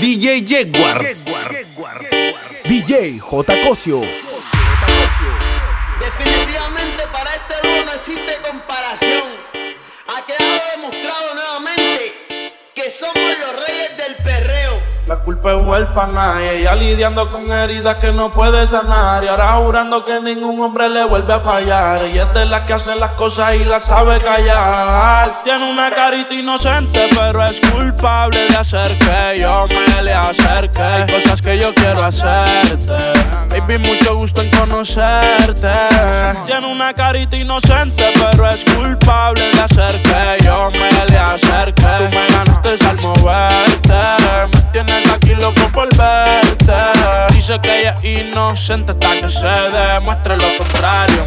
DJ Jaguar, DJ J. Cosio. Definitivamente para este dúo no existe comparación. Ha quedado demostrado nuevamente que somos los reyes del perreo. La culpa es huérfana, ella lidiando con heridas que no puede sanar, y ahora jurando que ningún hombre le vuelve a fallar. Ella es de las que hace las cosas y las sabe callar. Tiene una carita inocente, pero es culpable de hacer que yo me le acerque. Hay cosas que yo quiero hacerte, baby, mucho gusto en conocerte. Tiene una carita inocente, pero es culpable de hacer que yo me le acerque. Tú me ganaste al moverte, me tienes aquí loco por verte. Dice que ella es inocente hasta que se demuestre lo contrario.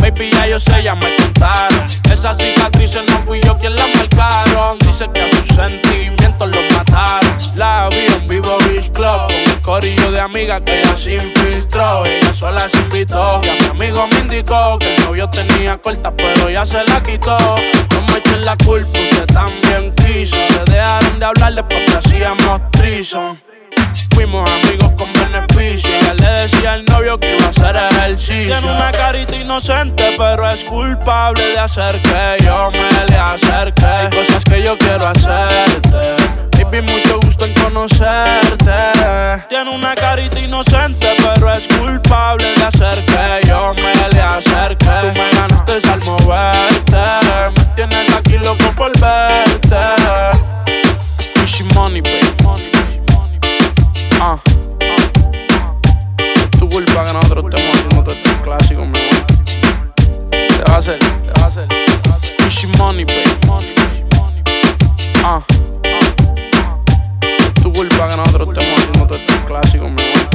Baby, ya yo sé, ya me contaron. Esas cicatrices no fui yo quien las marcaron. Dice que a sus sentimientos los mataron. La vi en Vivo Beach Club con un corillo de amigas que ella se infiltró. Ella sola se invitó y a mi amigo me indicó que el novio tenía corta, pero ya se la quitó. No me echen la culpa, usted también quiso. Se dejaron de hablar después que hacíamos trison. Fuimos amigos con beneficio. Ella le decía al novio que iba a hacer ejercicio. Tiene una carita inocente, pero es culpable de hacer que yo me le acerque. Hay cosas que yo quiero hacerte, baby, mucho gusto en conocerte. Tiene una carita inocente, pero es culpable de hacer que yo me le acerque. Tú me ganaste al moverte, me tienes aquí loco por verte. Fishy money, baby. Tu culpa que nosotros estemos haciendo todo este clásico, mi amor. Te va a hacer, te va a hacer. Fishy money, baby. Tu culpa que nosotros estemos haciendo todo este clásico, mi amor.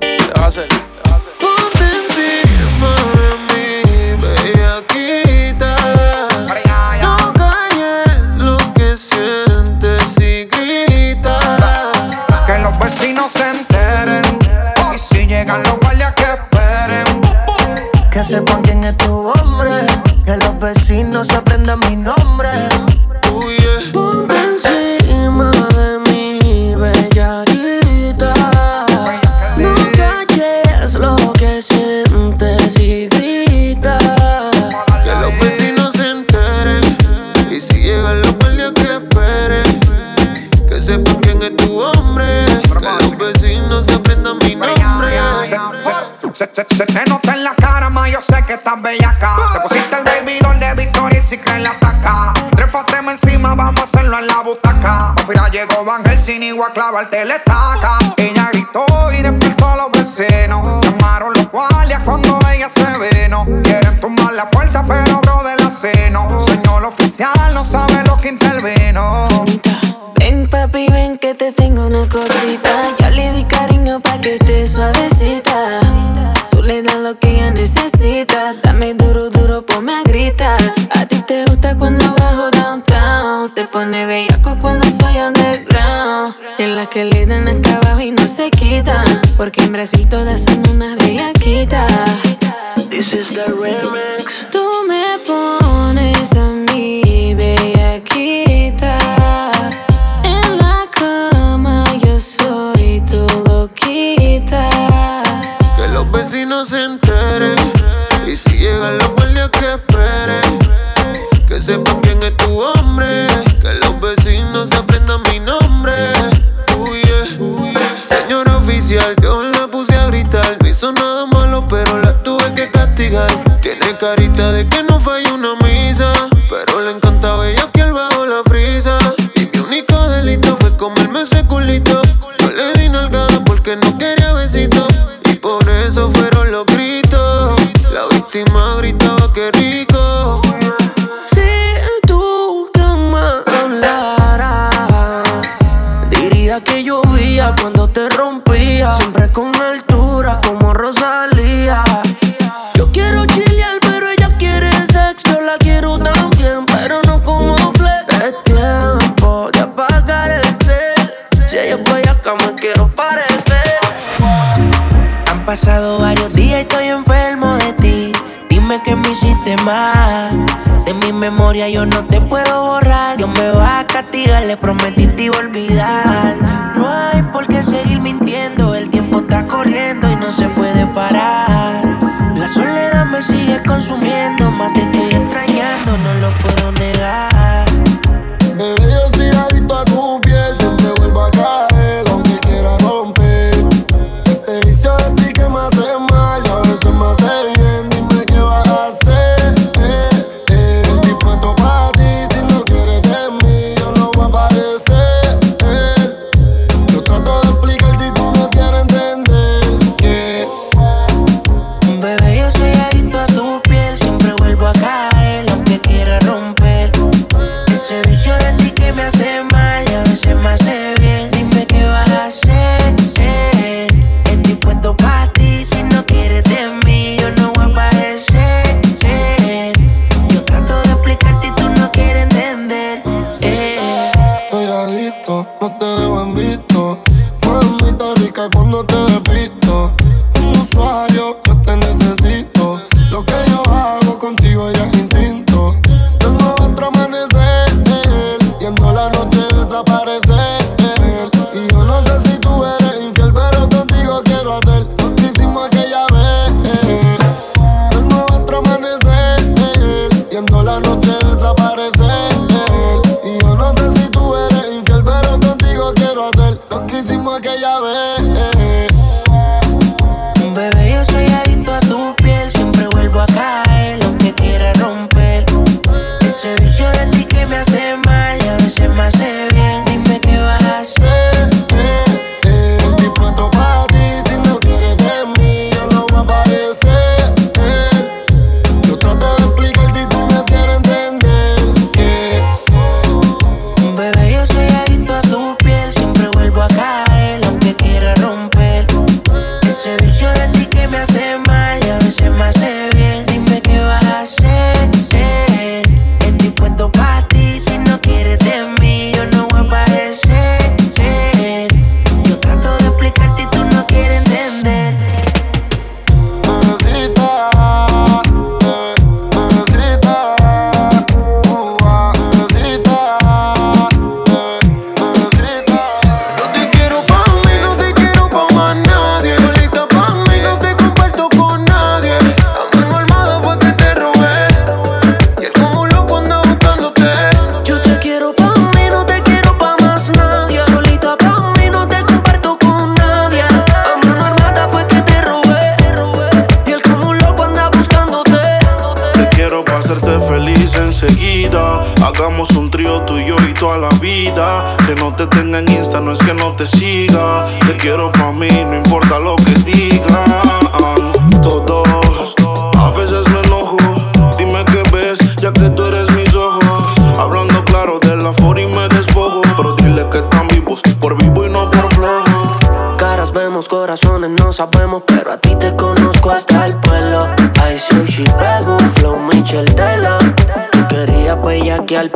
Te va a hacer, te va a hacer. Ponte encima de mí, bellaquita. No calles lo que sientes y grita. Que los vecinos se enteren, y si llegan los guardias que esperen. Que sepan quién es tu hombre, que los vecinos se aprendan mi nombre. Yeah. Ponte encima de mí, bellaquita. No calles lo que sientes y grita. Que los vecinos se enteren, y si llegan los guardias que esperen. Que sepan quién es tu hombre, se te nota en la cara, ma, yo sé que estás bellaca. Te pusiste el baby doll de Victoria y si creen la taca. Trépateme encima, vamos a hacerlo en la butaca. Mira, llegó Van Helsing y voy a clavarte la estaca. Ella gritó y despertó a los vecinos. Llamaron los guardias cuando ella se vino. Quieren tumbar la puerta, pero bro de la seno. Señor oficial, no sabe lo que intervino. Ven, papi, ven que te tengo una cosita. Yo le di cariño pa' que esté suavecita. Tú le das lo que ella necesita. Dame duro, duro, ponme a gritar. A ti te gusta cuando bajo downtown. Te pone bellaco cuando soy underground. De las que le dan acá abajo y no se quitan, porque en Brasil todas son unas bellaquitas. This is the remix. Tú me pones a mí bellaquita. En la cama yo soy tu loquita. Que los vecinos se enteren, y si llegan los guardias que esperen. Que sepan quién es tu hombre, que los vecinos aprendan mi nombre. Uy, yeah. Señor oficial, yo la puse a gritar. No hizo nada malo, pero la tuve que castigar. Tiene carita de que no falla una misa, pero le encantaba ella que al bajo la frisa. Y mi único delito fue comerme ese culito. Yo le di nalgada porque no quería besito. Por eso fueron los gritos. La víctima gritaba que rico. Si tu cama hablara, diría que llovía cuando te rompía. Siempre con altura como Rosalía. Yo quiero chilear, pero ella quiere sex. Yo la quiero también, pero no como flex. Es tiempo de apagar el cel. Si ella es bellaca, me quiero parecer. Han pasado varios días y estoy enfermo de ti. Dime que me hiciste mal. De mí memoria yo no te puedo borrar. Dios me va a castigar, le prometí te iba a olvidar. No hay por qué seguir mintiendo, el tiempo está corriendo y no se puede parar. La soledad me sigue consumiendo, más te estoy extrañando, no lo puedo negar. Bebé, yo soy adicto a tu piel, siempre vuelvo a caer, aunque quiera romper. Te hice a ti que me hace mal, y a veces me hace bien.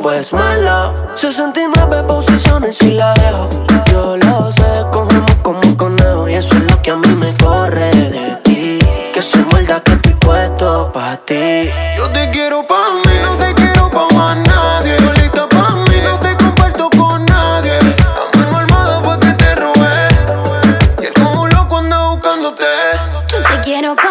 Pues mala, 69 posiciones y la dejo. Yo lo sé, cogemos como un conejo. Y eso es lo que a mí me corre de ti. Que soy muerta, que estoy puesto pa' ti. Yo te quiero pa' mí, no te quiero pa' más nadie. Solita pa' mí, no te comparto con nadie. La misma almohada fue que te robé. Y él como un loco anda buscándote. Yo te quiero pa' mí.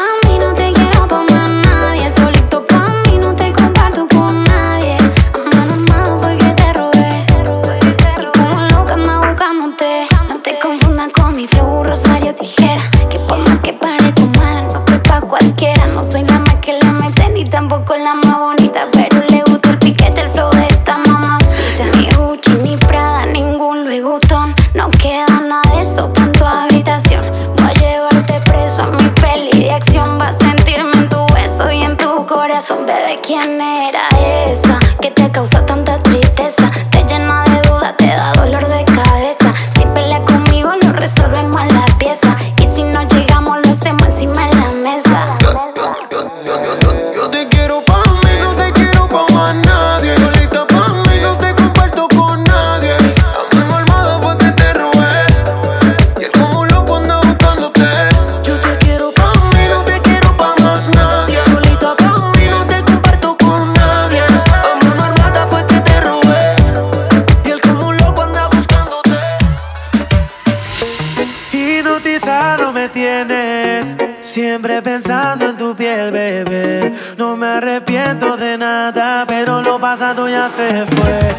arrepiento de nada, pero lo pasado ya se fue.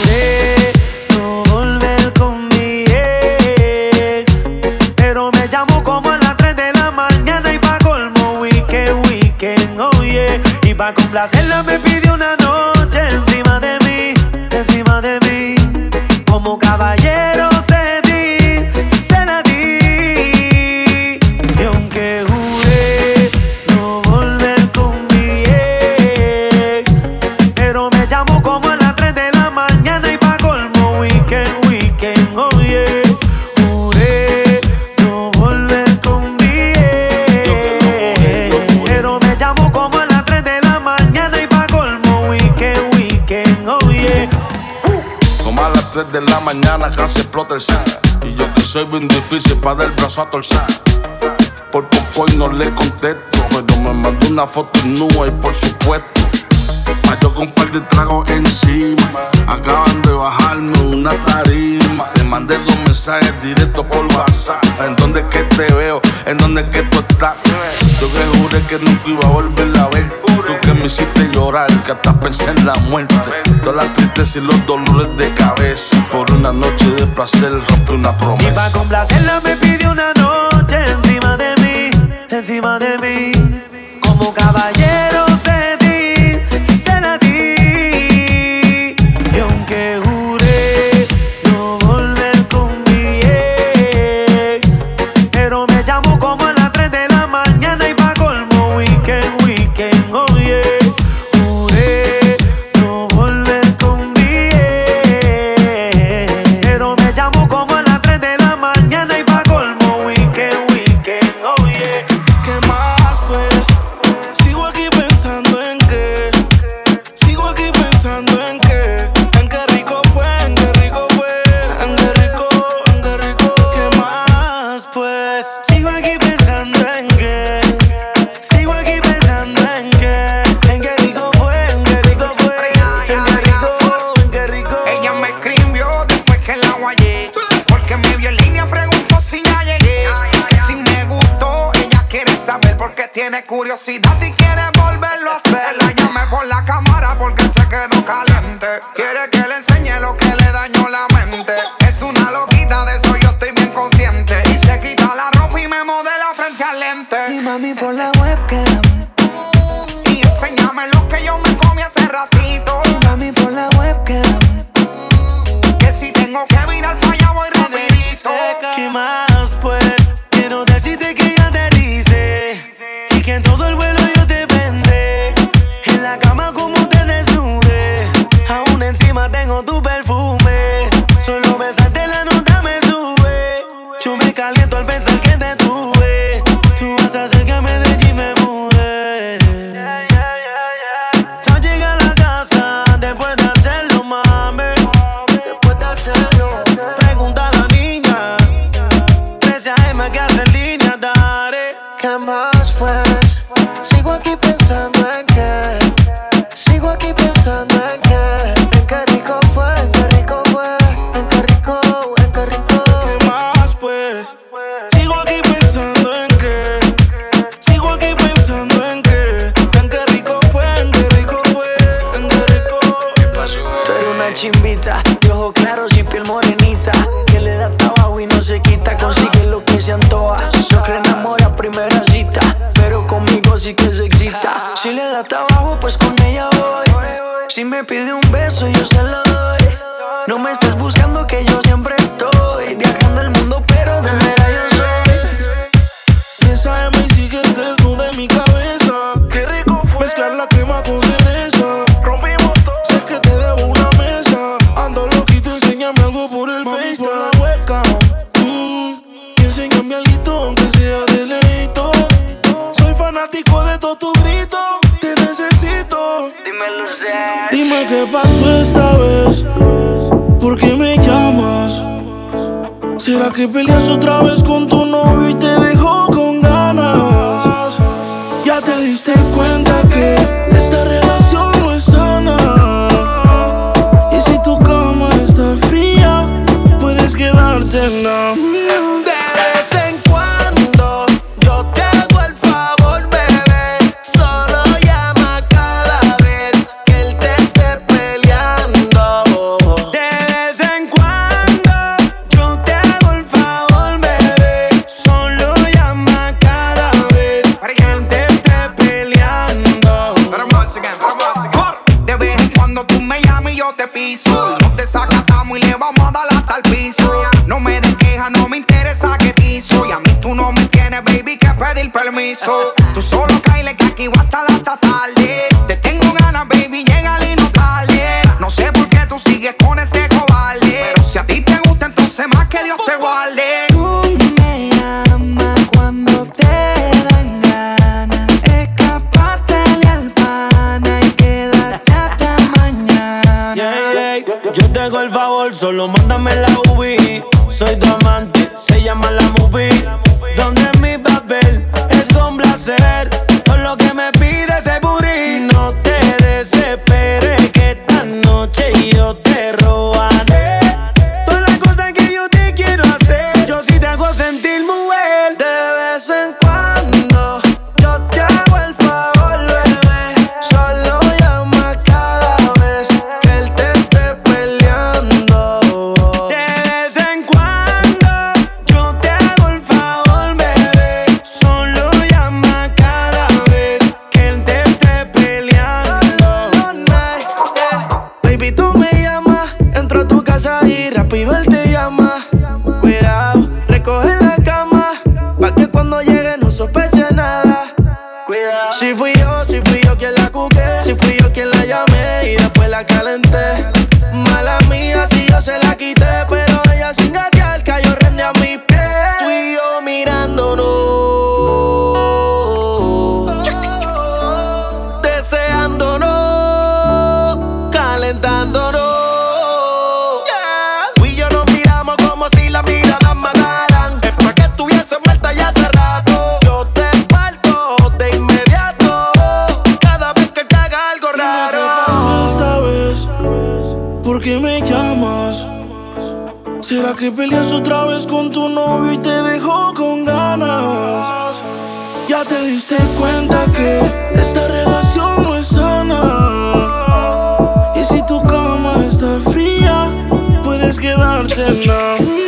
Juré no volver con mi ex, pero me llamó como a las 3 de la mañana y pa' colmo weekend, oh yeah. Y pa' complacerla me pidió una noche encima de mí, como caballero. De la mañana casi explota el san. Y yo que soy bien difícil para dar el brazo a torcer. Por poco y no le contesto, pero me mandó una foto nua y por supuesto yo con un par de tragos encima. Acaban de bajarme una tarima. Le mandé dos mensajes directos por WhatsApp. ¿En dónde es que te veo? ¿En dónde es que tú estás? Yo que juré que nunca iba a volver a ver. Tú que me hiciste llorar, que hasta pensé en la muerte. Todas las tristezas y los dolores de cabeza. Por una noche de placer rompí una promesa. Y pa' complacerla me pidió una noche encima de mí, encima de mí. Como caballero curiosidad y quiere volverlo a hacer. La llamé por la cámara porque se quedó caliente. Quiere que le enseñe lo que le dañó la mente. Es una loquita, de eso yo estoy bien consciente. Y se quita la ropa y me modela frente al lente. Y mami por la webcam. Y enséñame lo que yo me comí hace ratito. Y mami por la webcam. Que si tengo que mirar para allá voy rapidito. ¿Qué más pues? Quiero decirte que ya te dice que en todo el vuelo yo te vendré. En la cama como te desnude. Aún encima tengo tu perfume. Solo besarte la nota me sube. Yo me caliento al pensar que te tuve. Tú vas a hacer que me deje y me mude. Yo llegué a la casa después de hacerlo, mami. Después de hacerlo. Pregunta a la niña. 13 AM que hace en línea, daré. ¿Qué más fue? Sigo aquí pensando en qué. Sigo aquí pensando en qué. En qué rico fue, en qué rico fue. En qué rico, en qué rico. ¿Qué más pues? Sigo aquí pensando en qué. Sigo aquí pensando en qué. En qué rico fue, en qué rico fue. En qué rico. ¿Qué pasó? Tú eres una chimbita, de ojos claros y piel morenita, que le da trabajo y no se quita. Consigue lo que se antoja. No cree enamora a primera cita, pero conmigo sí que se excita. Si le da trabajo, pues con ella voy. Si me pide un beso, yo se lo doy. No me estés buscando, que yo siempre estoy viajando el mundo, pero de mera yo soy. Bésame y sigues desnuda en mi cabeza. Qué rico fue mezclar la crema con cereza. Rompimos todo. Sé que te debo una mesa. Ando loquito, enséñame algo por el Face, por la hueca. Enséñame algo, aunque sea de leito. Fanático de todo tu grito, te necesito. Dímelo, Zach. Dime qué pasó esta vez. ¿Por qué me llamas? ¿Será que peleas otra vez con tu novio y te dejó con ganas? Ya te diste cuenta que esta relación no es sana. Y si tu cama está fría, puedes quedarte en la mía. De vez en cuando yo te hago el favor. Solo llama acá. Tú solo cáile que aquí va hasta la tarde. Te tengo ganas, baby, llégale y no tarde. No sé por qué tú sigues con ese cobarde, pero si a ti te gusta, entonces más que Dios te guarde. Hago el favor, solo mándame la UBI. Soy tu amante, se llama la movie. Donde es mi papel, es un placer. Por lo que me pide ese booty. No te desesperes, que esta noche yo te robaré todas las cosas que yo te quiero hacer. Yo sí te hago sentir mujer. De vez en cuando, yo te hago el favor, bebé. Solo llama cada vez que él te esté. ¿Será que peleas otra vez con tu novio y te dejó con ganas? Ya te diste cuenta que esta relación no es sana. Y si tu cama está fría, puedes quedarte en la mía.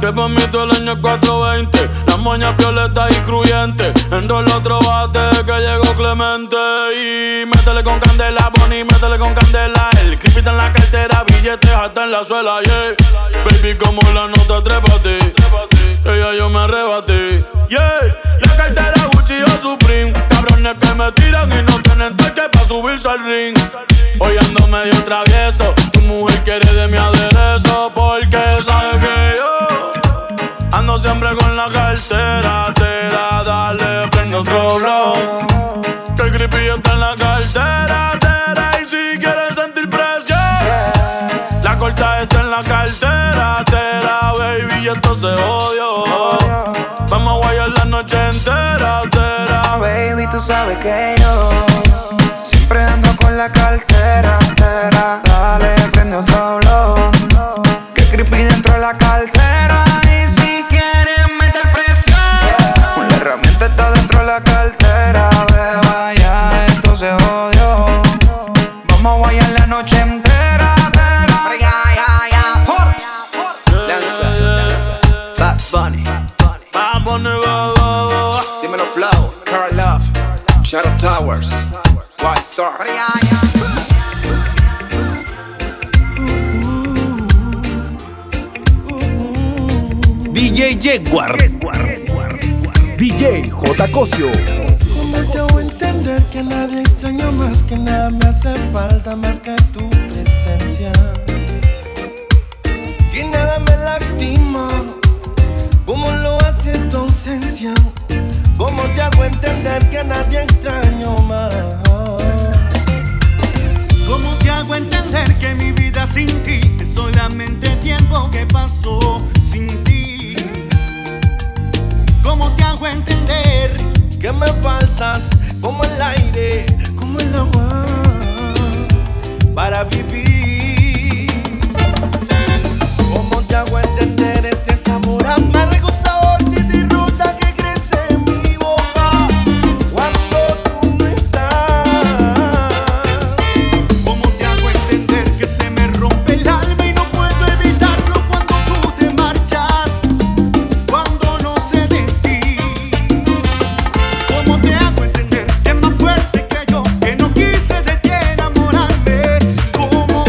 Que pa' mí todo el año es 420. Las moñas violetas y cruyentes. Enrola otro bate que llegó Clemente. Y métele con candela, Bonnie, métele con candela. El creepy está en la cartera, billetes hasta en la suela, yeah. Baby, como la nota, trépate. Ella yo me arrebaté, yeah. La cartera Gucci o Supreme. Cabrones que me tiran y no tienen toque pa' subirse al ring. Hoy ando medio travieso. Tu mujer quiere de mi aderezo porque sabe que yo ando siempre con la cartera, tera, dale, prende otro blow. Que el creepy está en la cartera, tera, y si quieres sentir presión, la corta está en la cartera, tera, baby, y esto se odio. Vamos a guayar la noche entera, tera. Baby, tú sabes que yo siempre ando con la cartera, tera, dale, prende otro blow. Que el creepy dentro de la cartera. La cartera, beba, ya esto se jodió. Vamos a guayar la noche entera, tera. Ya, ya, ya, por. Lanza, Bad Bunny. Bad Bunny, bebo. Dímelo Flow, Karol G, Shadow Towers, White Star. Ya, ya. DJ Jaguar. DJ J. Cosio. ¿Cómo te voy a entender que nadie extraño más que nada me hace falta más que tu presencia? distancia, que nada me lastima. ¿Cómo lo hace tu ausencia? ¿Cómo te hago entender que nadie extraño más? ¿Cómo te hago entender que mi vida sin ti es solamente tiempo que pasó sin ti? ¿Cómo te hago entender que me faltas como el aire, como el agua para vivir? ¿Cómo te hago entender este sabor amargo, sabor de derrota que crece en mi boca cuando tú no estás? ¿Cómo te hago entender que se me rompe el alma y no puedo evitarlo cuando tú te marchas, cuando no sé de ti? ¿Cómo te hago entender que es más fuerte que yo, que no quise de ti enamorarme? ¿Cómo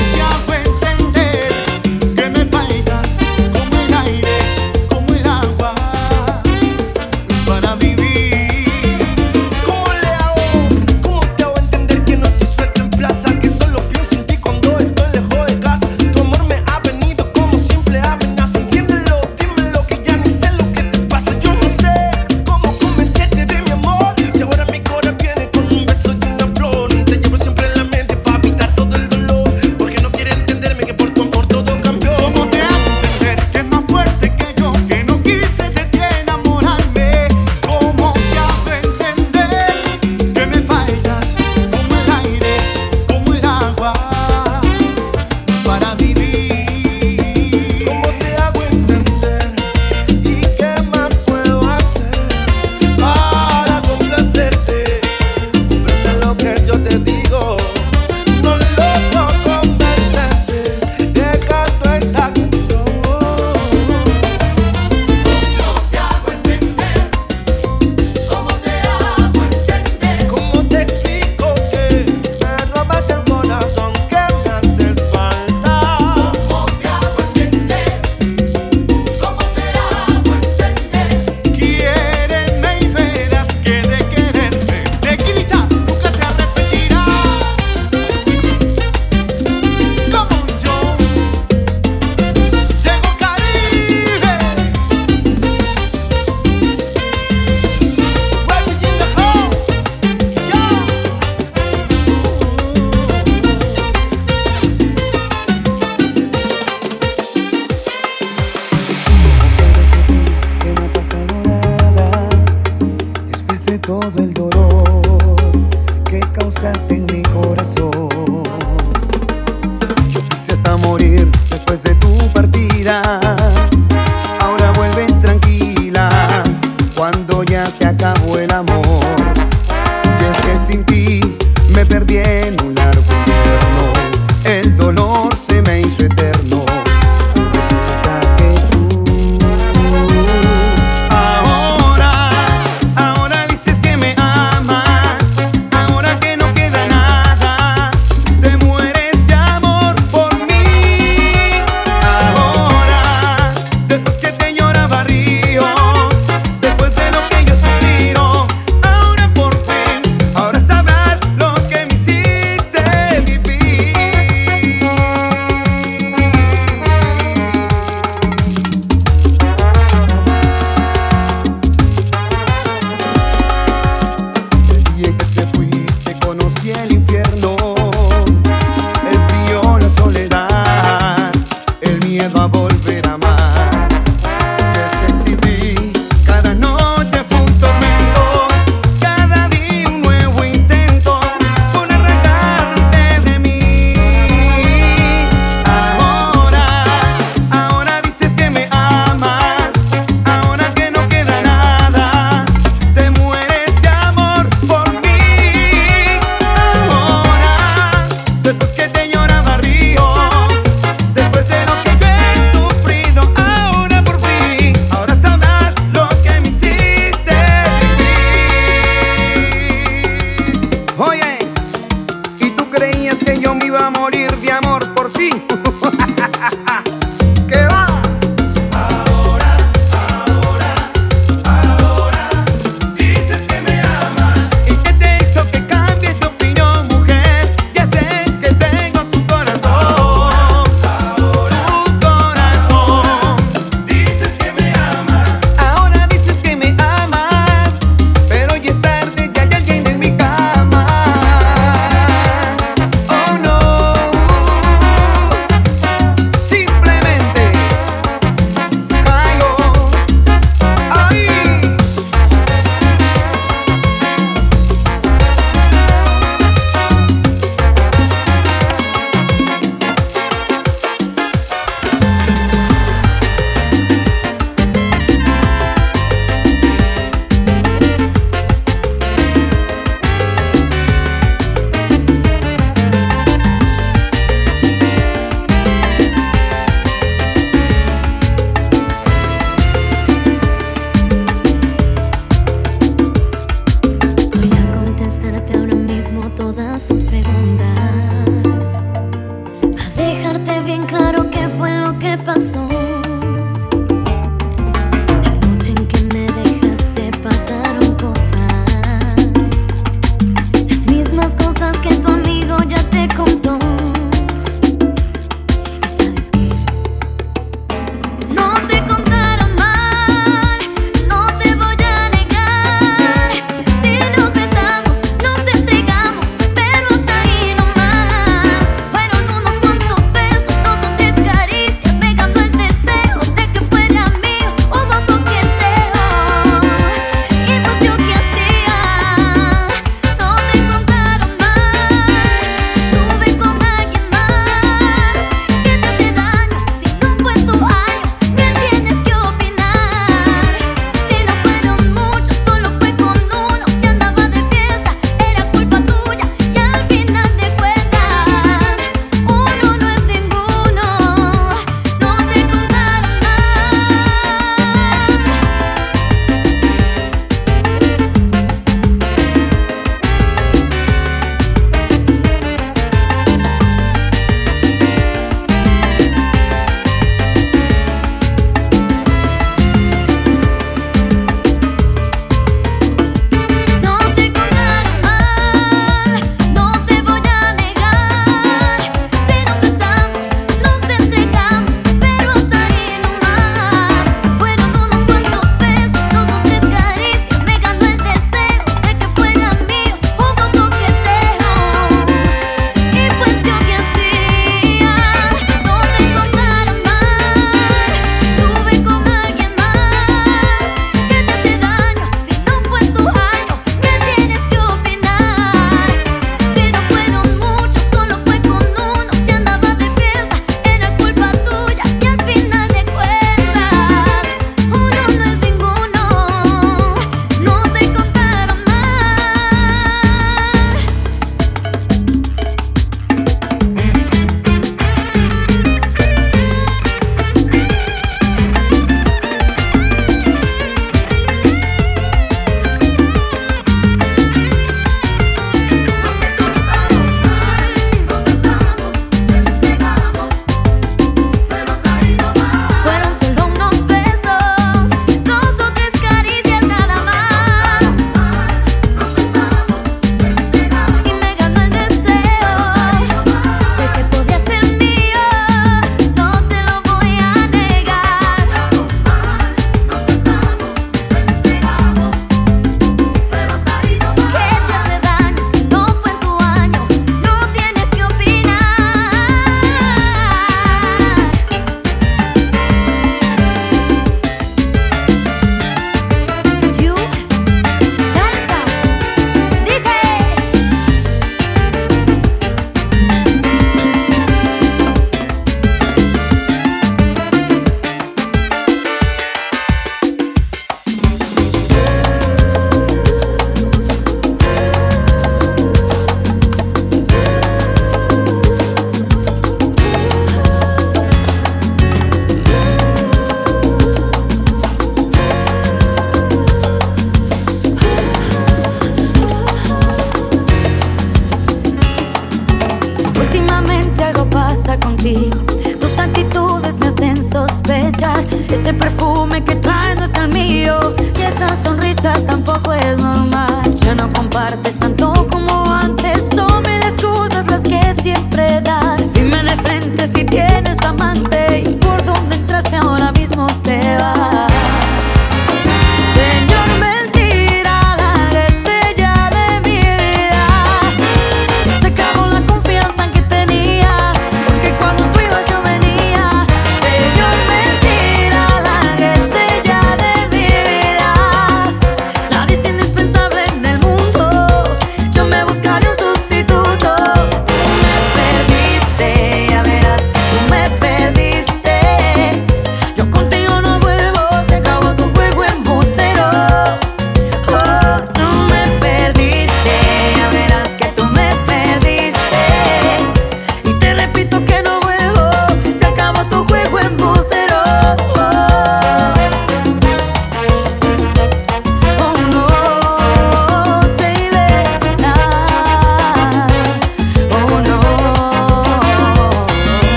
Y ese perfume que traes no es el mío, y esa sonrisa tampoco es normal. Ya no compartes tanto como antes, son mil excusas las que siempre das. Dime de frente si tienes amante, y por dónde entraste ahora mismo te vas.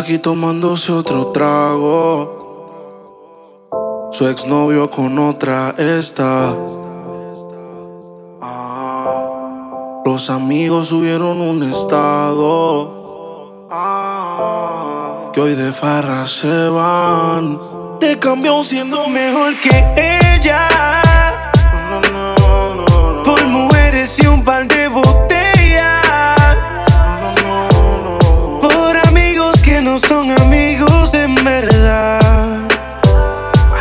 aquí tomándose otro trago. Su exnovio con otra está. Los amigos subieron un estado. Que hoy de farra se van. Te cambió siendo mejor que ella. Por mujeres y un par de botellas. Por amigos que no son amigos en verdad.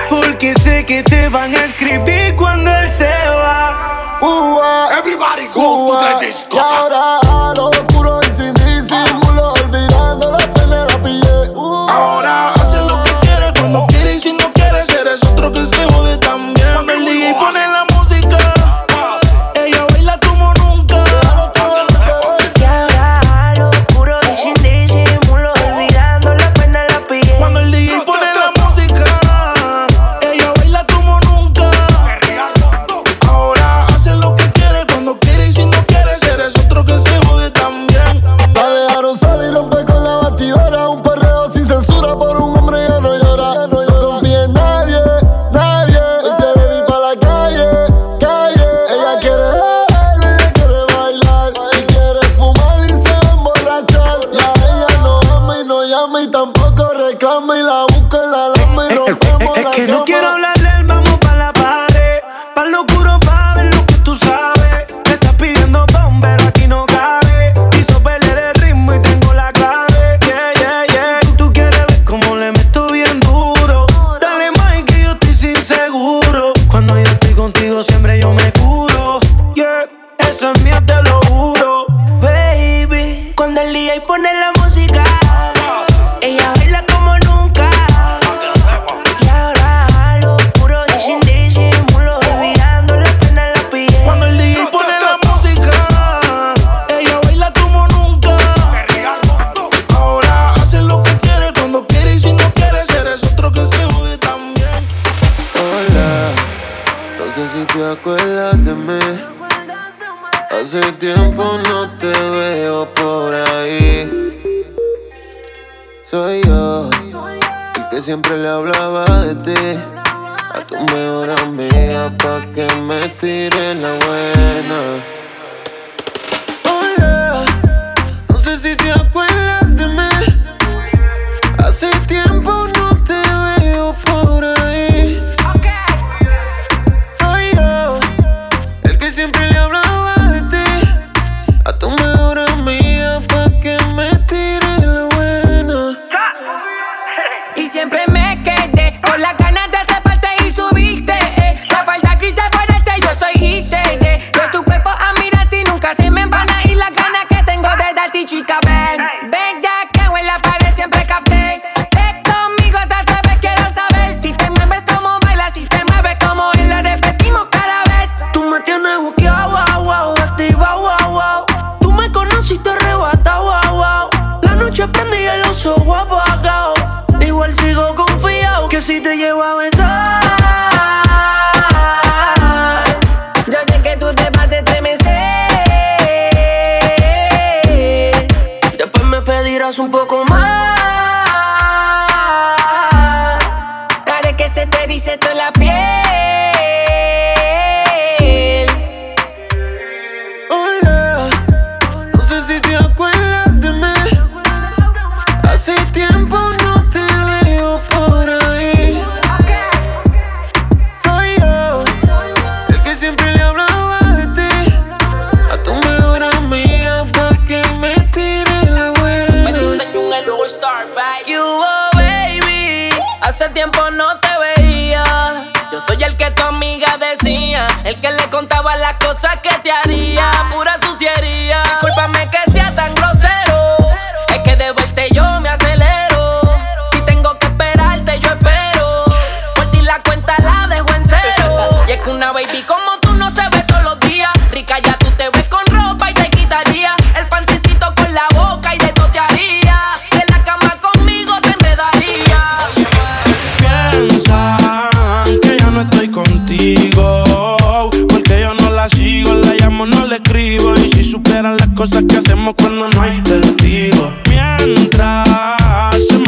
Porque sé que te van a escribir cuando él se va. Everybody go to the disco. Y ahora a lo oscuro y sin disimulo, olvidando la pena la pillé. Ahora haces lo que quieres cuando quieres y si no quieres eres otro que se jode también. Y pone la música. Ella baila como nunca. Y ahora a lo oscuro y sin disimulo, olvidando la pena la pillé. Cuando el DJ pone la música, ella baila como nunca. Ahora haces lo que quieres cuando quieres y si no quieres eres otro que se jode también. La dejaron salir y romper con la batidora. Un perreo sin censura por un hombre ya no llora. No confía en nadie, nadie. Hoy se bebe pa' la calle, calle. Ella quiere bailar y quiere fumar y se va a emborrachar. Y a ella no ama y no llama y tampoco reclama. Y la busca en la lama y rompemos la cama. Es que no quiero hablarle, vamos pa' la pared. Pa' lo oscuro pa' ver lo que tú sabes. Te estás pidiendo pan, pero aquí no cabe. Hizo perder el ritmo y tengo la clave. Yeah, yeah, yeah. Tú quieres ver cómo le meto bien duro. Dale, Mike, que yo estoy sin seguro. Cuando yo estoy contigo siempre yo me curo. Yeah, eso es mía, te lo juro. Baby, cuando el DJ pone la música, ella baila como nunca. Y ahora a lo oscuro y sin disimulo, olvidando la pena la pillé. Cuando el DJ pone la música, ella baila como nunca. Ahora haces lo que quieres cuando quieres y si no quieres eres otro que se jode también. Hola, no sé si te acuerdas de mí. Hace tiempo no te veo por ahí. Soy yo, el que siempre le hablaba de ti. A tu mejor amiga pa' que me tire la buena. Hola, no sé si te acuerdas de mí. Hace tiempo no te veo por ahí. Soy yo, el que siempre le hablaba de ti. A tu mejor amiga pa' que me tire. Siempre me quedé con las ganas de atraparte y subirte. La falda gris te ponerte, yo soy hice. Yo tu cuerpo a mirarte y nunca se me empana. Y las ganas que tengo de darte, chica, ven. Ven ya que en la pared siempre capté. Ven conmigo, date vez, quiero saber si te mueves como bailas, si te mueves como él, lo repetimos cada vez. Tú me tienes buqueado, wow, wow, activado, wow, wow. Tú me conociste arrebatado, wow, wow. La noche prendí el oso, guapo, wow, apagado. Igual sigo confiado que si te llevo a besar, yo sé que tú te vas a estremecer. Después me pedirás un poco más. Haré que se te dice toda la piel. Hola, no sé si te acuerdas de mí. Hace tiempo no. Hace tiempo no te veía. Yo soy el que tu amiga decía, el que le contaba las cosas que te haría. Pura suciería. Discúlpame que sea tan grosero. Es que de verte yo me acelero. Si tengo que esperarte yo espero. Por ti la cuenta la dejo en cero. Y es que una baby como tú no se ve todos los días. Rica ya tú te ves con ropa y te quitaría el panticito con la boca y de todo te haría. De la cama conmigo te enredaría. Que ya no estoy contigo, porque yo no la sigo, la llamo, no le escribo. Y si supieran las cosas que hacemos cuando no hay testigo. Mientras se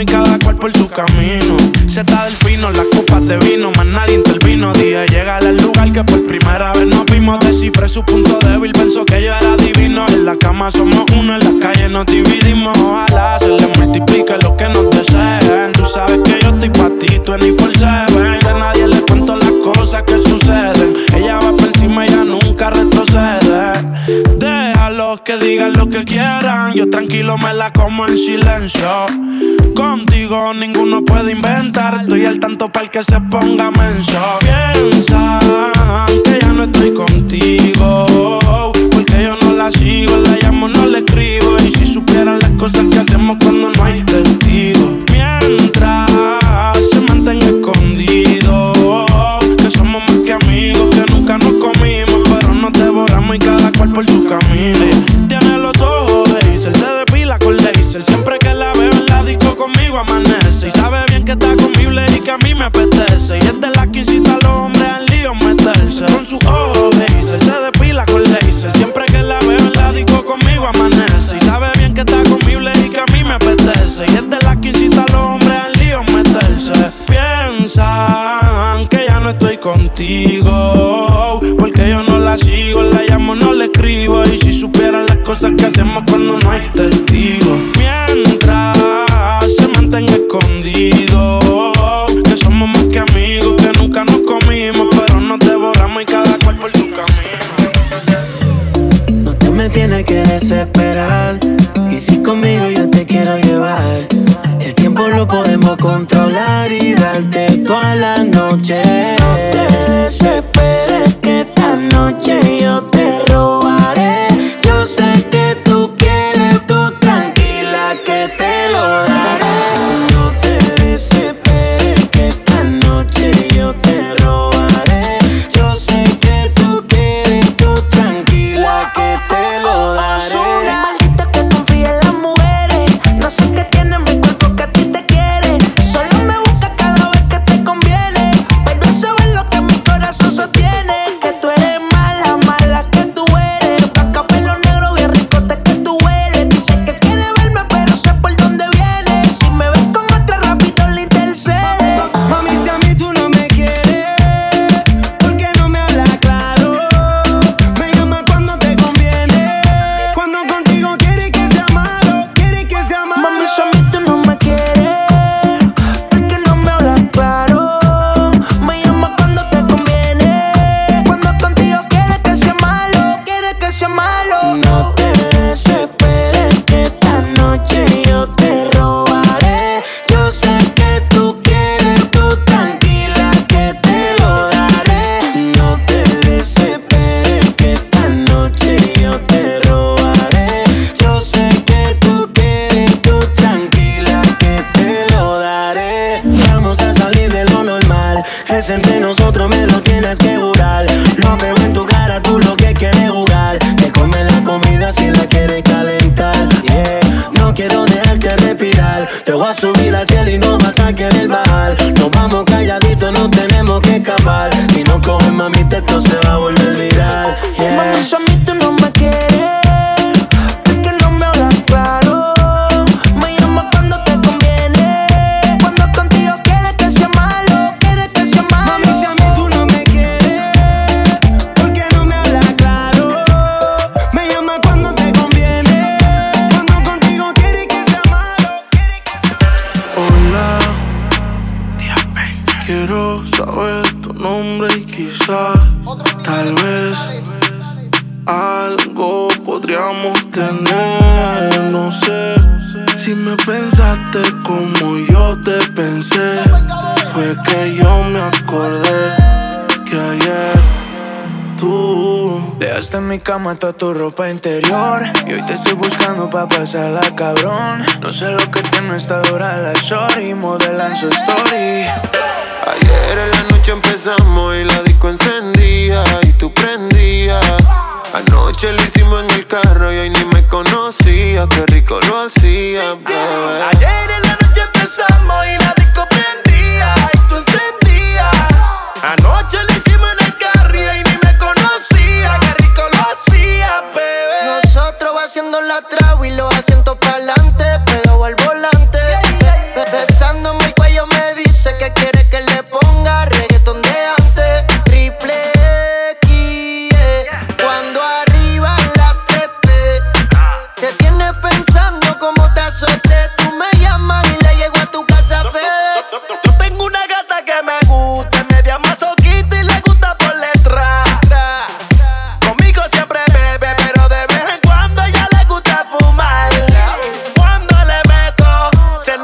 y cada cual por su camino. Zeta del fino, las copas de vino, más nadie intervino. Dije, llegale al lugar que por primera vez nos vimos. Descifré su punto débil, pensó que yo era divino. En la cama somos uno, en la calle nos dividimos. Ojalá se le multiplique lo que nos deseen. Tú sabes que yo estoy pa' ti, 24/7. A nadie le cuento las cosas que suceden. Ella va por encima, ella nunca retrocede. Déjalos que digan lo que quieran, yo tranquilo me la como en silencio. Contigo ninguno puede inventar, estoy al tanto para el que se ponga menso. Piensa que ya no estoy contigo, porque yo no la sigo, la llamo, no la escribo. Y si supieran las cosas que hacemos cuando no hay testigos. Mientras se mantenga escondido, que somos más que amigos, que nunca nos comimos, pero nos devoramos y cada cual por su camino. Tiene los ojos de Isel, se depila con Laser. Siempre que la veo en la disco conmigo amanece, y sabe bien que está comible y que a mí me apetece. Y es de la que incita a los hombres al lío meterse. Con sus ojos de Isel, se depila con Laser. Siempre que la veo en la disco conmigo amanece, y sabe bien que está comible y que a mí me apetece. Y es de la que incita a los hombres al lío meterse. Piensan que ya no estoy contigo, porque yo no la sigo, la llamo, no la escribo. Y si supieran las cosas que hacemos cuando no hay testigos. Mientras se mantenga escondido, que somos más que amigos, que nunca nos comimos, pero nos devoramos y cada cual por su camino. No te me tienes que desesperar, y si conmigo yo te quiero llevar. El tiempo lo podemos controlar y darte toda la noche. No te desesperes que esta noche yo te robaré. Yo sé que tú quieres, tú tranquila que te lo daré. No te desesperes que esta noche yo te robaré. Yo sé que tú quieres, tú tranquila que te lo daré. Soy el maldito que confía en las mujeres. No sé qué tiene mi cuerpo que a ti te quiere. Solo me busca cada vez que te conviene, pero eso es lo que mi corazón sostiene. Que tú eres mala, mala que tú eres. Vaca pelo negro, bien ricote que tú hueles. Dice que quiere verme, pero sé por dónde viene. Si me ves con otra, rápido le intercedes. Mami, si a mí tú no me quieres, ¿por qué no me hablas claro? Me llamas cuando te conviene. Cuando contigo quieres que sea malo, quieres que sea malo. Mami, si a mí tú no me quieres, ¿por qué no me hablas claro? Me llamas cuando te conviene. Cuando contigo quieres que sea malo, quieres que sea malo. No te desesperes que esta noche yo te robaré. Yo sé que tú quieres, tú tranquila que te lo daré. No te desesperes que esta noche yo te robaré. Yo sé que tú quieres, tú tranquila que te lo daré. Vamos a salir de lo normal, es entre nosotros, me lo tienes que jurar. Lo veo en tu cara, tú lo que quieres jugar. Te comes la comida si la quieres calentar. Yeah. No quiero dejarte respirar, te voy a subir al cielo y no vas a querer bajar. Nos vamos calladitos, no tenemos que escapar. Si no coges mamita, esto se va a volver viral. Yeah. Mami, si a mí tú no me quieres, ¿por qué no me hablas claro? Me llamas cuando te conviene. Cuando contigo quieres que sea malo, quieres que sea malo. Mami, si a mí tú no me quieres, ¿por qué no me hablas claro? Me llamas cuando te conviene. Cuando contigo quieres que sea malo, quieres que sea Hola, quiero saber tu nombre y quizás, tal vez, algo podríamos tener. No sé si me pensaste como yo te pensé. Fue que yo me acordé que ayer tú dejaste en mi cama toda tu ropa interior, y hoy te estoy buscando pa' pasarla, cabrón. No sé lo que tiene esta dura la shorty, modelan su story. Ayer en la noche empezamos y la disco encendía y tú prendías. Anoche lo hicimos en el carro y hoy ni me conocía. Qué rico lo hacía, bebé. Ayer en la noche empezamos y la disco prendía y tú encendías. Anoche lo hicimos en el carro y hoy ni me conocía. Qué rico lo hacía, bebé. Nosotros haciendo la traba y los asientos pa'lante, pegado al volante.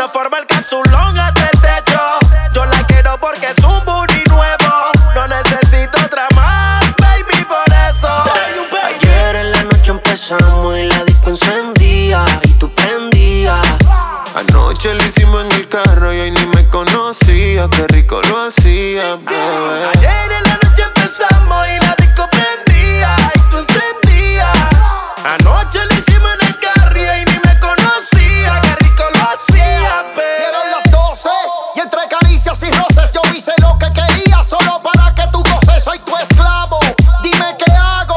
no forma el capsulón hasta el techo. Yo la quiero porque es un booty nuevo. No necesito otra más, baby, por eso. Ayer en la noche empezamos y la disco encendía y tú prendías. Anoche lo hicimos en el carro y hoy ni me conocía. Qué rico lo hacía, bebé. Ayer en la noche empezamos y la disco prendía y tú encendías. Anoche lo hicimos en el carro y hoy ni me conocía. Qué rico lo hacía, bebé. Dieron las 12 y entre caricias y roces yo hice lo que quería. Solo para que tú goces, soy tu esclavo. Dime qué hago,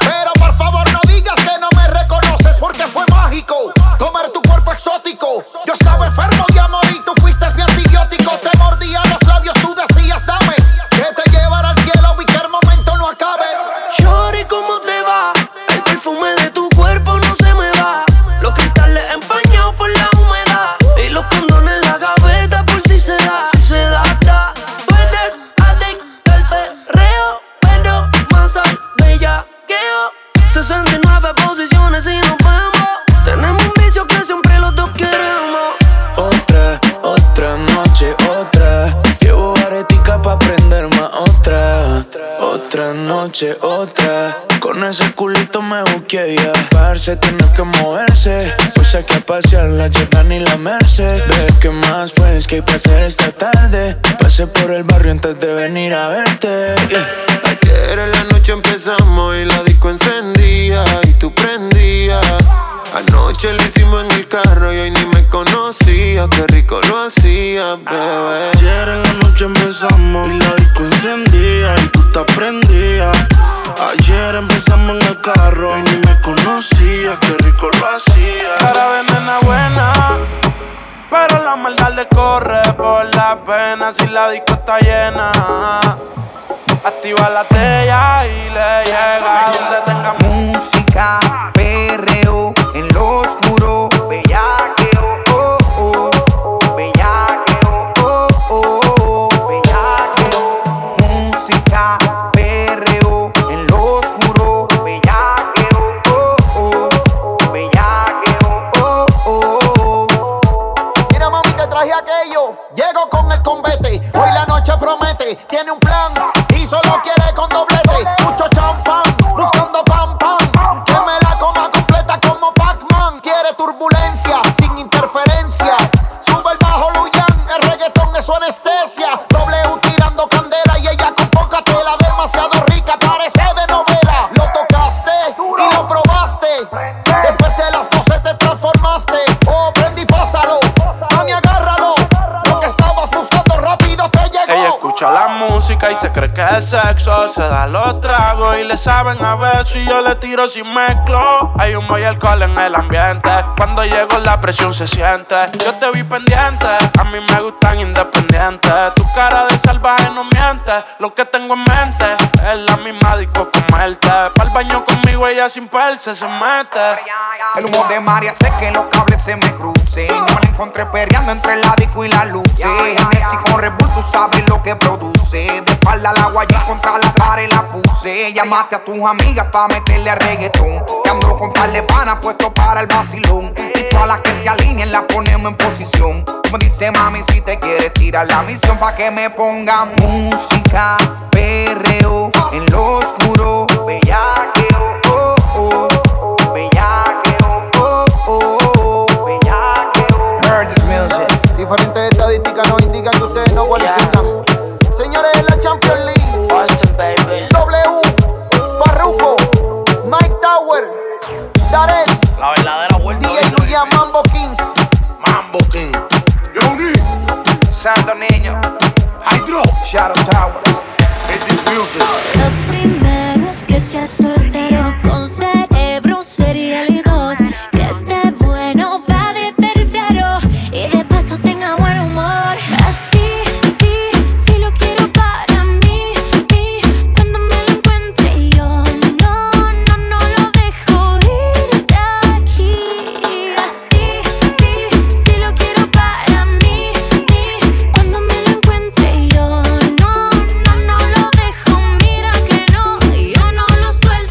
pero por favor no digas que no me reconoces, porque fue mágico comer tu cuerpo exótico. Yo estaba enfermo de amor y tú fuiste mi antibiótico. Te mordía los labios, tú decías dame, que te llevará al cielo y que el momento no acabe. Shorty, ¿cómo te va? El perfume de tu cuerpo no se me va. Los cristales empañados por la humedad y los condones en la gaveta por si se da. Si se da, da. Puedes adictar perreo, pero más al bellaqueo. 69 posiciones y nos vemos. Tenemos un vicio que siempre los dos queremos. Otra noche, otra. Llevo aretica pa' prender más otra. Otra noche, otra. Con ese culito me busqué ya. Parce, tiene que moverse. Pues saqué a pasear la Jordan y la Merced. Ve que más pues que hay pa' hacer esta tarde. Pasé por el barrio antes de venir a verte. Ayer en la noche empezamos y la disco encendía y tú prendías. Anoche lo hicimos en el carro y hoy ni me conocía. Qué rico lo hacía, bebé. Ayer en la noche empezamos y la disco encendía y tú te prendías. Ayer empezamos en el carro y ni me conocía. Qué rico lo hacía. Cara de nena buena, pero la maldad le corre por la pena. Si la disco está llena, activa la tela y le llega donde tenga música, perreo. En lo oscuro, bellaqueo, oh, oh, oh, bellaqueo, oh, oh, oh, bellaqueo. Música, perreo, en lo oscuro, bellaqueo, oh, oh, oh, bellaqueo, oh, oh, oh. Mira mami, te traje aquello, llego con el combate. Hoy la noche promete, tiene un plan y solo quiere con doblete. Mucho champán, buscando pam, pam. Turbulencia, sin interferencia. Sube el bajo Luyan, el reggaetón es su anestesia. W tirando candela y ella con poca tela. Demasiado rica, parece de novela. Lo tocaste y lo probaste. Después de las 12 te transformaste. Oh, prendí, pásalo, mami, agárralo. Lo que estabas buscando rápido te llegó. Ella escucha la música y se cree que es sexo. Se da los tragos y le saben a beso. Y yo le tiro sin mezclo. Hay humo y alcohol en el ambiente. Cuando llego la presión se siente. Yo te vi pendiente, a mí me gustan independientes. Tu cara de salvaje no miente. Lo que tengo en mente es la misma disco comerte. Pa'l baño conmigo ella sin perse se mete. El humo de María hace que los cables se me crucen. No la encontré perreando entre la disco y la luz. Si con Red Bull tú sabes lo que produce. De espalda la guayé contra la cara y la puse. Llamaste a tus amigas pa' meterle a reggaetón. Te ando con par de panas puesto para el vacilón. Y todas las que se alineen las ponemos en posición. Como dice mami, si te quieres tirar la misión, pa' que me ponga música, perreo, en lo oscuro, bellaqueo, oh, oh, oh, bellaqueo, oh, oh, oh, bellaqueo. Heard this music. Diferentes estadísticas nos indican que ustedes no cualifican. Señores, en la Champions League, Boston, baby. W, Farruko, Mike Tower, Darell, la verdadera vuelta. DJ Nugia, Mambo Kings. Mambo Kings. Yoni. Santo Niño. Hydro. Shadow Tower. It is music. Lo primero es que seas soltero con cerebro serial y dos. Que esté bueno, va de tercero. Y de paso tenga buen humor. Así, sí, sí lo quiero para mí. Y cuando me lo encuentre yo, no lo dejo ir. Aquí. Así, sí, sí lo quiero para mí. Y cuando me lo encuentre yo, no lo dejo. Mira que no, yo no lo suelto.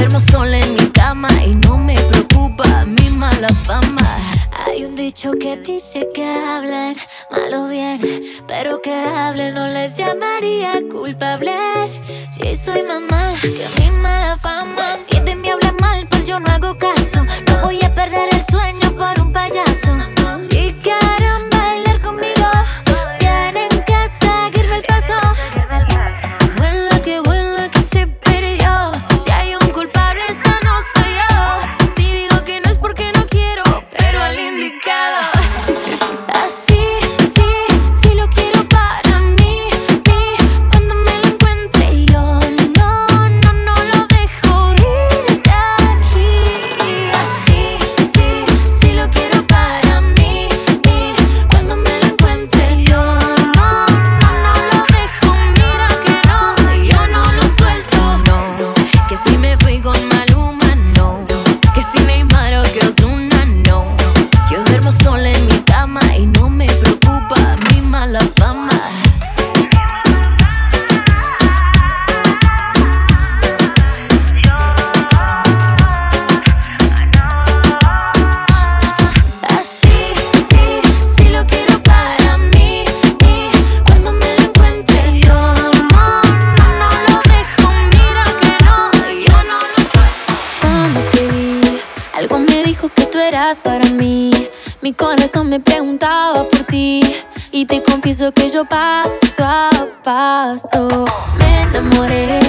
duermo sola en mi cama y no me preocupa mi mala fama. Hay un dicho que dice que hablen mal o bien, pero que hablen no les llamaría culpables. Si soy más mala que mi mala fama, si de mí hablan mal pues yo no hago caso. No voy a perder el sueño por un payaso. Si quieren bailar conmigo tienen que seguirme el paso. Buena que se perdió. Si hay un culpable esa no soy yo. Si digo que no es porque no quiero, pero al indicado. Así, sí, sí lo quiero para mí. Cuando me lo encuentre yo no lo dejo ir de aquí. Así, sí, sí lo quiero para mí. Cuando me lo encuentre yo no lo dejo. Mira que no, yo no lo suelto. No, que si me fui con Maluma, no. Que si Neymar o que Ozuna, no. Yo duermo sola en mi cama y no me preocupa mi mala fama. Así, sí, sí lo quiero para mí. Cuando me lo encuentre yo, no lo dejo, mira que no, yo no lo suelto. Cuando te vi, algo me dijo que tú eras para mí. Mi corazón me preguntaba por ti y te confieso que yo paso a paso me enamoré.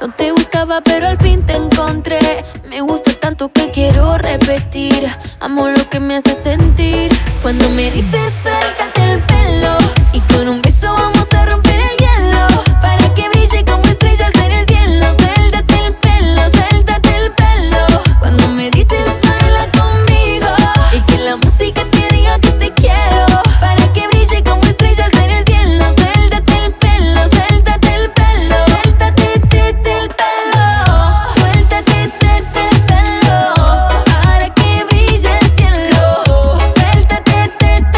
No te buscaba pero al fin te encontré. Me gusta tanto que quiero repetir. Amo lo que me hace sentir. Cuando me dices suéltate el pelo y con un beso vamos a romper el hielo, para que brille como estrellas en el cielo. Suéltate el pelo, suéltate el pelo. Cuando me dices baila conmigo y que la música te diga que te quiero, para que brille como estrellas en el cielo. Suéltate el pelo, suéltate el pelo. Suéltate el pelo. Suéltate el pelo, para que brille el cielo. Suéltate el pelo.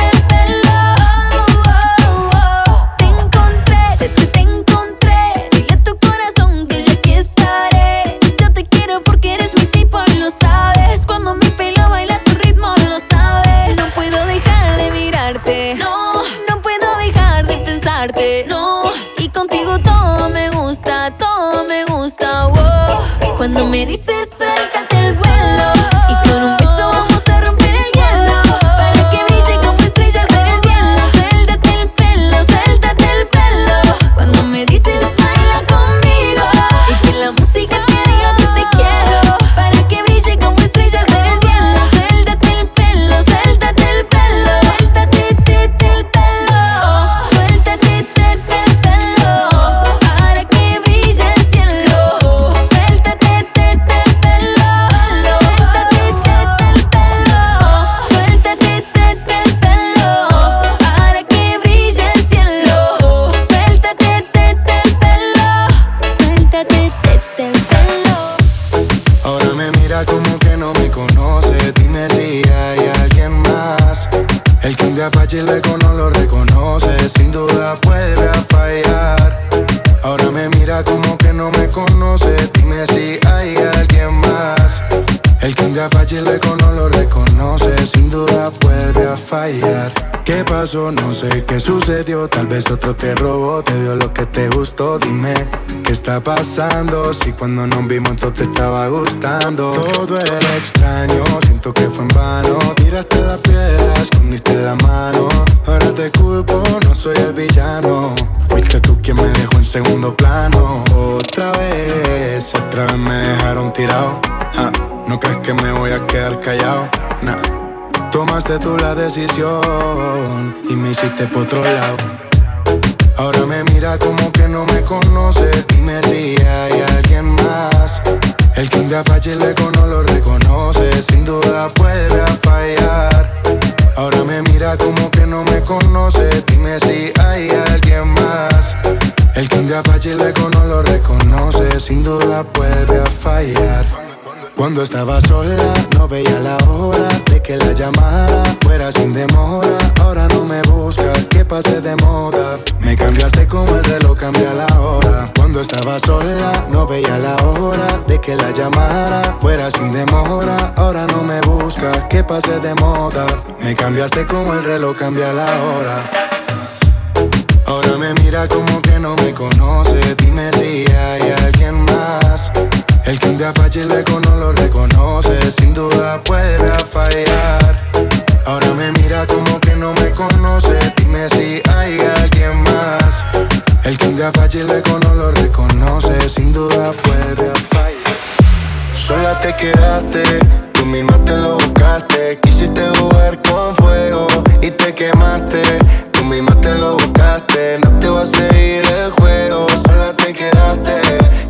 Te encontré, te encontré. Dile a tu corazón que yo aquí estaré. Yo te quiero porque eres mi tipo y lo sabes. Cuando mi pelo baila tu ritmo lo sabes. No puedo dejar de mirarte. No puedo dejar de pensarte. No, y contigo todo me gusta, wow. Cuando me dices suéltate el vuelo y con un beso vamos a romper el hielo, para que brille como estrellas en el cielo. Suéltate el pelo, suéltate el pelo. Cuando me dices baila conmigo y que la música te diga que te quiero, para que brille como estrellas en el cielo. Suéltate el pelo, suéltate el pelo. Suéltate el pelo. Suéltate el pelo, para que brille el cielo. Suéltate el pelo. Suéltate el pelo. Suéltate el pelo, para que brille el cielo. Suéltate el pelo. Suéltate el pelo. Ahora me mira como que no me conoce. Dime si hay alguien más. El que un día falla y luego no lo reconoce, sin duda puede fallar. Ahora me mira como que no me conoce. Dime si hay alguien más. El que un día falla y luego no lo reconoce, sin duda vuelve a fallar. ¿Qué pasó? No sé qué sucedió. Tal vez otro te robó, te dio lo que te gustó. Dime, ¿qué está pasando? Si cuando nos vimos todo te estaba gustando. Todo era extraño, siento que fue en vano. Tiraste la piedra, escondiste la mano. Ahora te culpo, no soy el villano. Fuiste tú quien me dejó en segundo plano. Otra vez me dejaron tirado. No crees que me voy a quedar callado. Tomaste tú la decisión y me hiciste por otro lado. Ahora me mira como que no me conoce. Dime si hay alguien más. El que un día falla y luego no lo reconoce, sin duda puede fallar. Ahora me mira como que no me conoce. Dime si hay alguien más. El que un día falla y luego no lo reconoce, sin duda puede fallar. Cuando estaba sola, no veía la hora de que la llamara, fuera sin demora. Ahora no me busca, que pase de moda. Me cambiaste como el reloj cambia la hora. Cuando estaba sola, no veía la hora de que la llamara, fuera sin demora. Ahora no me busca, que pase de moda. Me cambiaste como el reloj cambia la hora. Ahora me mira como que no me conoce. Dime si hay alguien más. El que un día falla y luego no lo reconoce, sin duda puede fallar. Ahora me mira como que no me conoce. Dime si hay alguien más. El que un día falla y luego no lo reconoce, sin duda puede fallar. Sola te quedaste, tú misma te lo buscaste. Quisiste jugar con fuego y te quemaste. Tú misma te lo buscaste, no te va a seguir el juego. Sola te quedaste,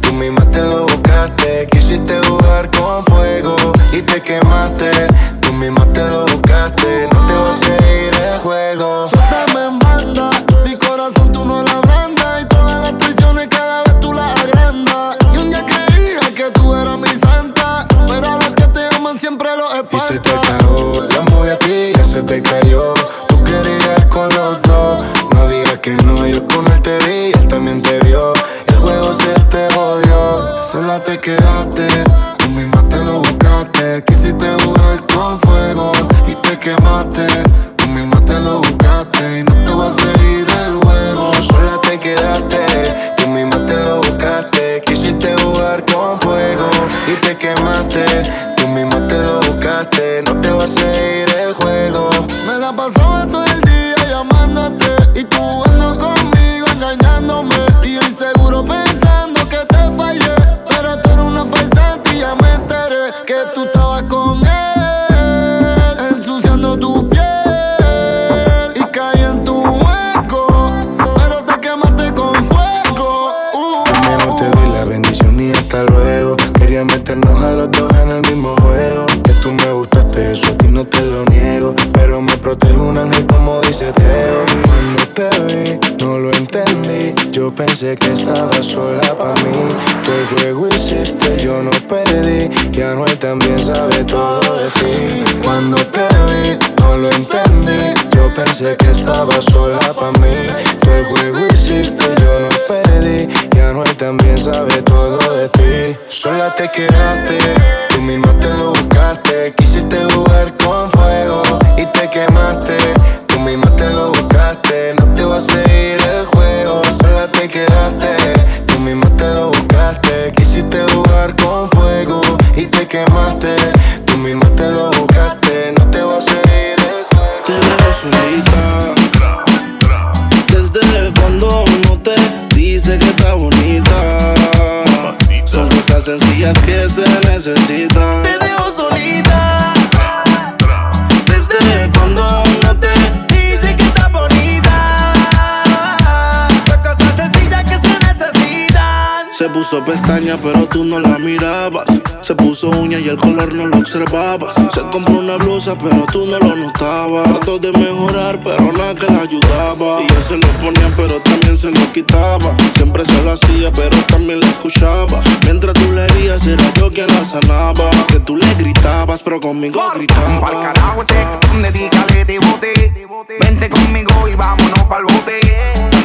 tú misma te lo buscaste. Quisiste jugar con fuego y te quemaste. Tú misma te lo buscaste, no te va a seguir el juego. Suéltame en banda, mi corazón tú no la abrandas. Y todas las traiciones cada vez tú las agrandas. Y un día creía que tú eras mi santa, pero a los que te aman siempre los espantan. Y se te cagó, la moví a ti, ya se te cayó. Tú querías con los dos, no digas que no. Yo con él te vi, él también te vio. El juego se te jodió. Sola te quedaste, tú misma te lo buscaste. Quisiste jugar con fuego y te quemaste. Tú misma te lo buscaste y no te va a seguir el juego. Sola te quedaste, tú misma te lo buscaste. Quisiste jugar con fuego y te quemaste. Tú misma te lo buscaste, no te va a seguir el juego. Me la pasaba todo el día llamándote y tú jugando conmigo, engañándome. Y yo inseguro pensando que te fallé, pero tú eres una falsa y ya me enteré que tú estabas con él, ensuciando tu piel. Y caí en tu hueco, pero te quemaste con fuego. Primero te doy la bendición y hasta luego. Quería meternos a los dos en el mismo juego. Que tú me gustaste, eso a ti no te lo niego. Pero me protejo un ángel como dice Teo. Cuando te vi, no lo entendí. Yo pensé que estabas sola para mí. Tú el juego hiciste, yo no perdí. Y Anuel también sabe todo de ti. Cuando te vi, no lo entendí. Yo pensé que estabas sola para mí. Tú el juego hiciste, yo no perdí. Y Anuel también sabe todo de ti. Sola te quedaste, tú misma te lo buscaste. Quisiste jugar con fuego y te quemaste. Tú misma te lo buscaste, no te va a seguir el juego. Sola te quedaste, tú misma te lo buscaste. Quisiste jugar con fuego y te quemaste. Tú misma te lo buscaste, no te va a seguir el juego. Te veo solita, desde cuando uno te dice que está bonita. Son cosas sencillas que se necesitan. Te dejo solita, desde cuando no te dice que está bonita. Son cosas sencillas que se necesitan. Se puso pestaña pero tú no la mirabas. Se puso uña y el color no lo observabas. Se compró una blusa pero tú no lo notabas. Trató de mejorar pero nada que la ayudaba. Y yo se lo ponía pero también se lo quitaba. Siempre se lo hacía pero también la escuchaba. Mientras tú le herías era yo quien la sanaba. Es que tú le gritabas pero conmigo gritaba. Pa'l carajo ese, dedícale de bote. Vente conmigo y vámonos pa'l bote.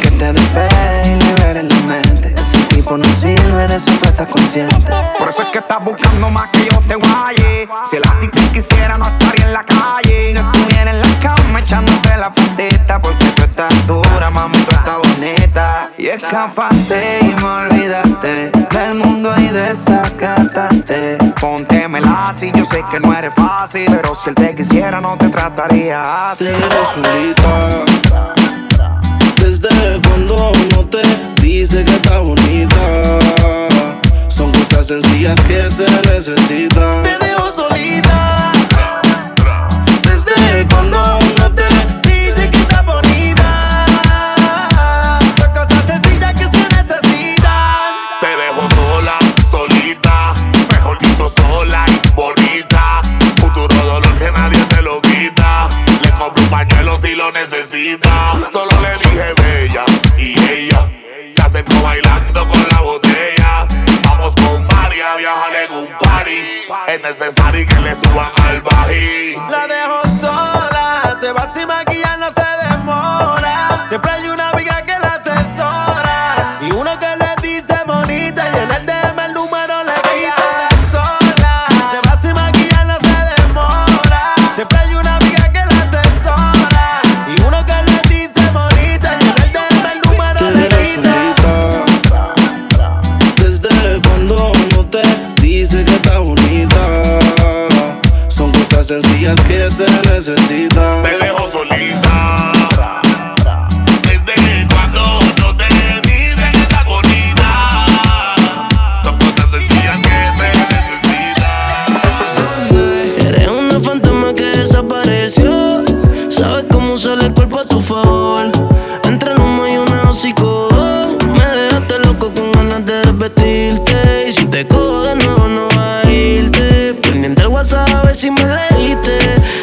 Que te despegue y liberes la mente. Ese tipo no sirve, de eso tú estás consciente. Por eso es que estás buscando no más que yo te guaye. Si el ti te quisiera no estaría en la calle. No estuviera en la cama echándote la pateta. Porque tú estás dura, mami, tú estás bonita. Y escapaste y me olvidaste del mundo y desacataste. Póntemela así, yo sé que no eres fácil, pero si él te quisiera no te trataría así. Te eres solita, desde cuando uno te dice que está bonita. Son cosas sencillas que se necesitan. Te dejo solita, desde cuando uno te dice que está bonita. Son cosas sencillas que se necesitan. Te dejo sola, solita, mejor dicho sola y bonita. Futuro dolor que nadie se lo quita. Le compro un pañuelo si lo necesita. Solo le dije bella y ella se acercó bailando con la botella. Con María, viajar en un party. Es necesario que le suba al bají. La dejo sola, se va sin maquillar, no se demora. Siempre hay una amiga que la asesora y uno que le dice bonita y en el DM el número le pide. Sola, se va sin maquillar, no se demora. Siempre hay una amiga que la asesora y uno que le dice bonita y en el DM el número le pide. Desde cuando no te dice que está bonita, son cosas sencillas que se necesitan. Te dejo solita. Sabes cómo usar el cuerpo a tu favor. Entre un humo y una hocico. Me dejaste loco con ganas de repetirte. Y si te cojo de nuevo no va a irte. Pendiente el WhatsApp a ver si me leíste.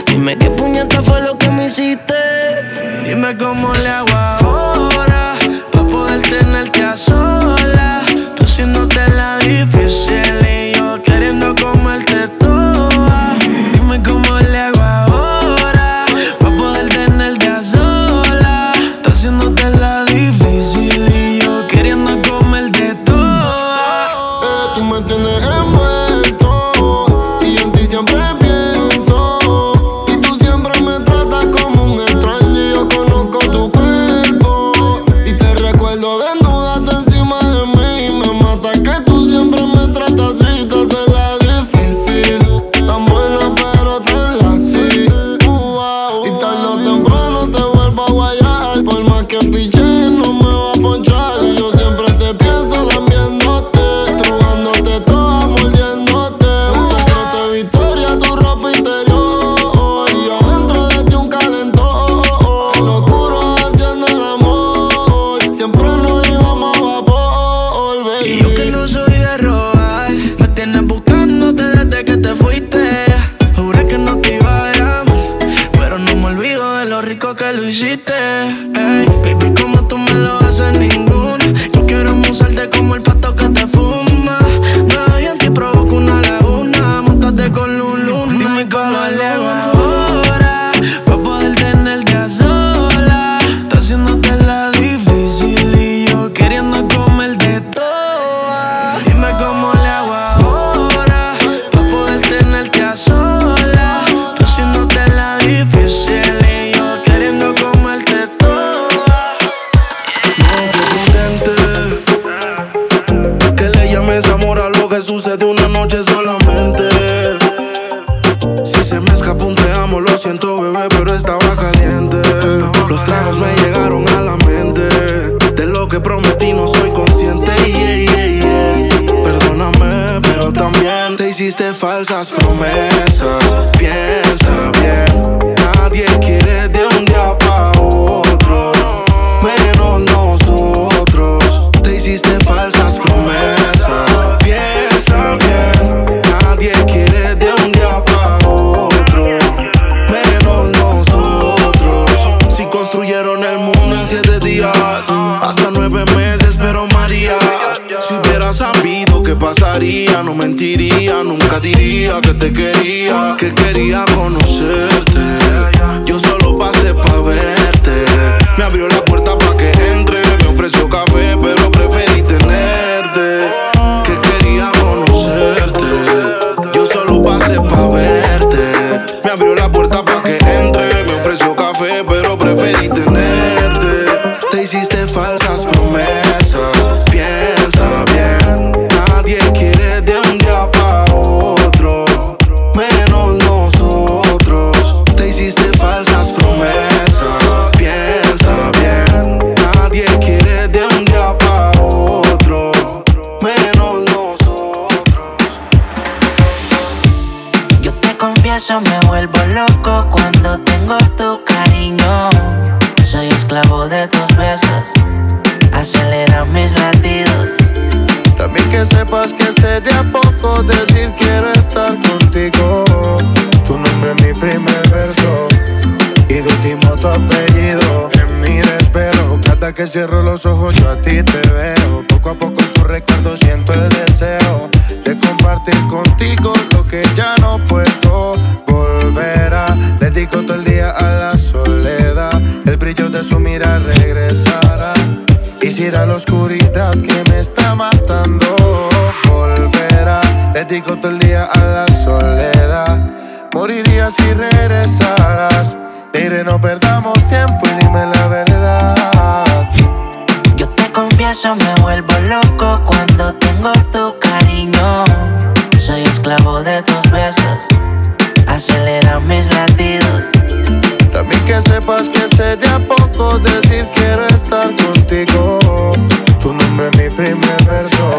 Dime qué puñeta fue lo que me hiciste. Dime cómo le hago ahora pa' poder tenerte a sola. Tú haciéndote la difícil y yo queriendo comerte toda. Dime cómo le hago ahora sola, está haciéndote la difícil y yo queriendo comerte toda. Tú me tienes envuelto y yo en ti siempre pienso. Y tú siempre me tratas como un extraño y yo conozco tu cuerpo. Y te recuerdo desnuda tú encima de mí y me mata que tú siempre me tratas así, te haces la difícil. Tan buena pero tan laxi. Y tan o temprano te vuelvo a guayar. Por más que piche no me va a ponchar. Y yo siempre te pienso lambiéndote, trugándote toda, mordiéndote. Un secreto de Victoria, tu ropa interior. Y adentro de ti un calentón. En lo oscuro haciendo el amor. Siempre nos íbamos a vapor, baby. Y yo que no soy de robar, me tienes buscándote desde que te fuiste. Juré que no te iba a llamar, pero no me olvido de lo rico que lo hiciste. Ey, baby, como tú me lo haces ninguna. Yo quiero musarte como el pasto que te fuma. Nadie en ti provoca una laguna. Montate con un luna. Dime cómo le hago ahora pa' poder tenerte a sola. Está haciéndote la difícil y yo queriendo comerte toda. Dime cómo le hago ahora pa' poder tenerte a sola. Tú haciéndote la difícil y yo queriendo comerte toda. No fue prudente que le llames amor a lo que sucedió una noche solamente. Si se me escapó un te amo, lo siento bebé, pero estaba caliente. Los tragos me llegaron a la mente. De lo que prometí no soy consciente. Perdóname, pero también te hiciste falsas promesas. Piensa bien, nadie quiere de un día para otro, menos nosotros. Te hiciste falsas promesas. Piensa bien, nadie quiere de un día para otro, menos nosotros. Si construyeron el mundo en 7 días, hasta 9 meses, pero María, si hubiera sabido qué pasaría, no mentiría, nunca diría que te quería, que quería conocerte. Yo solo pasé pa' verte. Me abrió la puerta pa' que entre, me ofreció café, pero preferí tenerte. Que quería conocerte. Yo solo pasé pa' verte. Me abrió la puerta pa' que entre, me ofreció café, pero preferí tenerte. Te hiciste falsas promesas. Piensa bien, nadie quiere de un día pa' otro, menos nosotros. Te hiciste falsas promesas. Piensa bien, nadie quiere de un día pa' otro, menos nosotros. Yo te confieso, me vuelvo loco cuando tengo tu cariño. Soy esclavo de tus besos, acelera mis latidos. También que sepas que sé de a poco decir quiero estar contigo. Tu nombre es mi primer verso y de último tu apellido. En mi desespero, cada que cierro los ojos yo a ti te veo. Poco a poco en tu recuerdo siento el deseo de compartir contigo lo que que ya no puedo volver a. Le dedico todo el día a la soledad. El brillo de su mirada regresará. Quisiera la oscuridad que me está matando volverá. Le dedico todo el día a la soledad. Moriría si regresaras. Iré, no perdamos tiempo y dime la verdad. Yo te confieso, me vuelvo loco cuando tengo tu cariño. Soy esclavo de tus besos, acelera mis latidos. También que sepas que sería poco decir quiero estar contigo. Tu nombre es mi primer verso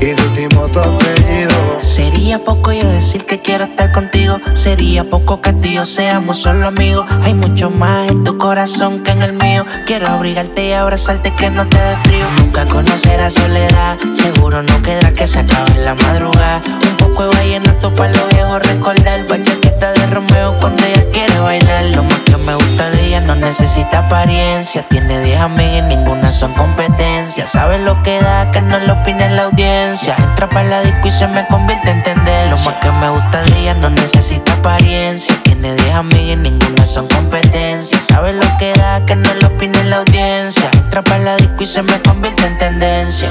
y tu último tu apellido. Sería poco yo decir que quiero estar contigo. Sería poco que tú y yo seamos solo amigos. Hay mucho más en tu corazón que en el mío. Quiero abrigarte y abrazarte que no te dé frío. Nunca conocerás soledad. Seguro no quedará que se acabe en la madrugada. Un poco de vallenato pa' lo viejo recordar. Bachatita de Romeo cuando ella quiere bailar. Lo más que me gusta de ella no necesita apariencia. Tiene 10 amigas y ninguna son competencia. Sabe lo que da, que no lo opina la audiencia. Entra para la disco y se me convierte en tendencia. Lo más que me gusta de ella no necesita apariencia. Tiene 10 amigas y ninguna son competencia. Sabe lo que da, que no lo opina la audiencia. Entra para la disco y se me convierte en tendencia.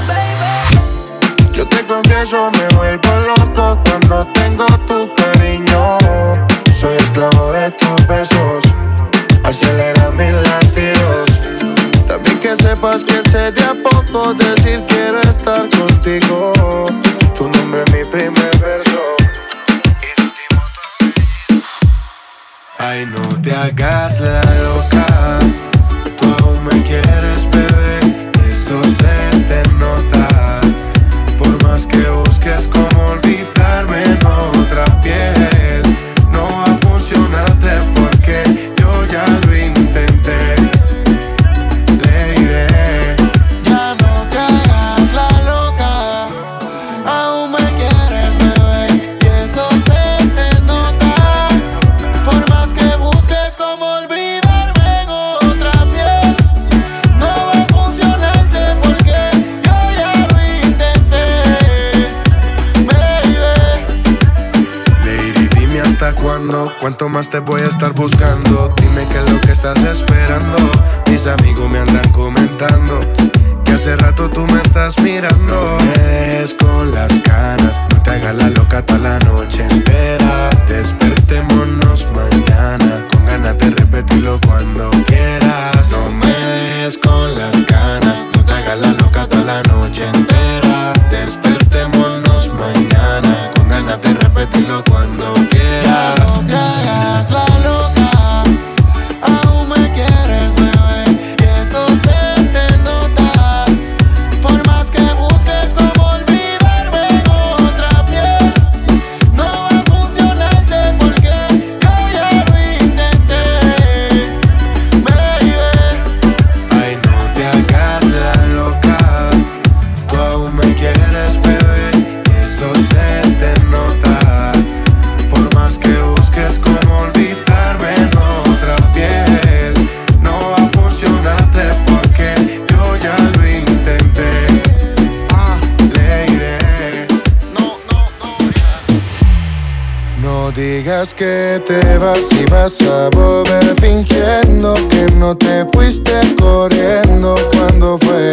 Yo te confieso, me vuelvo loco cuando tengo tu cariño. Soy esclavo de tus besos, acelera mis latidos. También que sepas que sería poco decir quiero estar contigo. Tu nombre es mi primer verso y tu último tu apellido. Ay, no te hagas la loca, tú aún me quieres, bebé. Eso se te nota, por más que busques como olvidarme en otra piel. No va a funcionarte porque yo ya lo intenté. ¿Cuánto más te voy a estar buscando? Dime qué es lo que estás esperando. Mis amigos me andan comentando que hace rato tú me estás mirando. No me dejes con las ganas, no te hagas la loca toda la noche entera. Despertémonos mañana, con ganas de repetirlo cuando quieras. No me dejes con las ganas, no te hagas la loca toda la noche entera. Despertémonos mañana, con ganas de repetirlo cuando quieras. La loca, aún me quieres, bebé, y eso se te nota. Por más que busques como olvidarme en otra piel, no va a funcionarte porque yo ya lo intenté, baby. Ay, no te hagas la loca, tú aún me quieres, bebé, y eso se te nota. Por más que busques como digas que te vas y vas a volver fingiendo que no te fuiste corriendo cuando fue.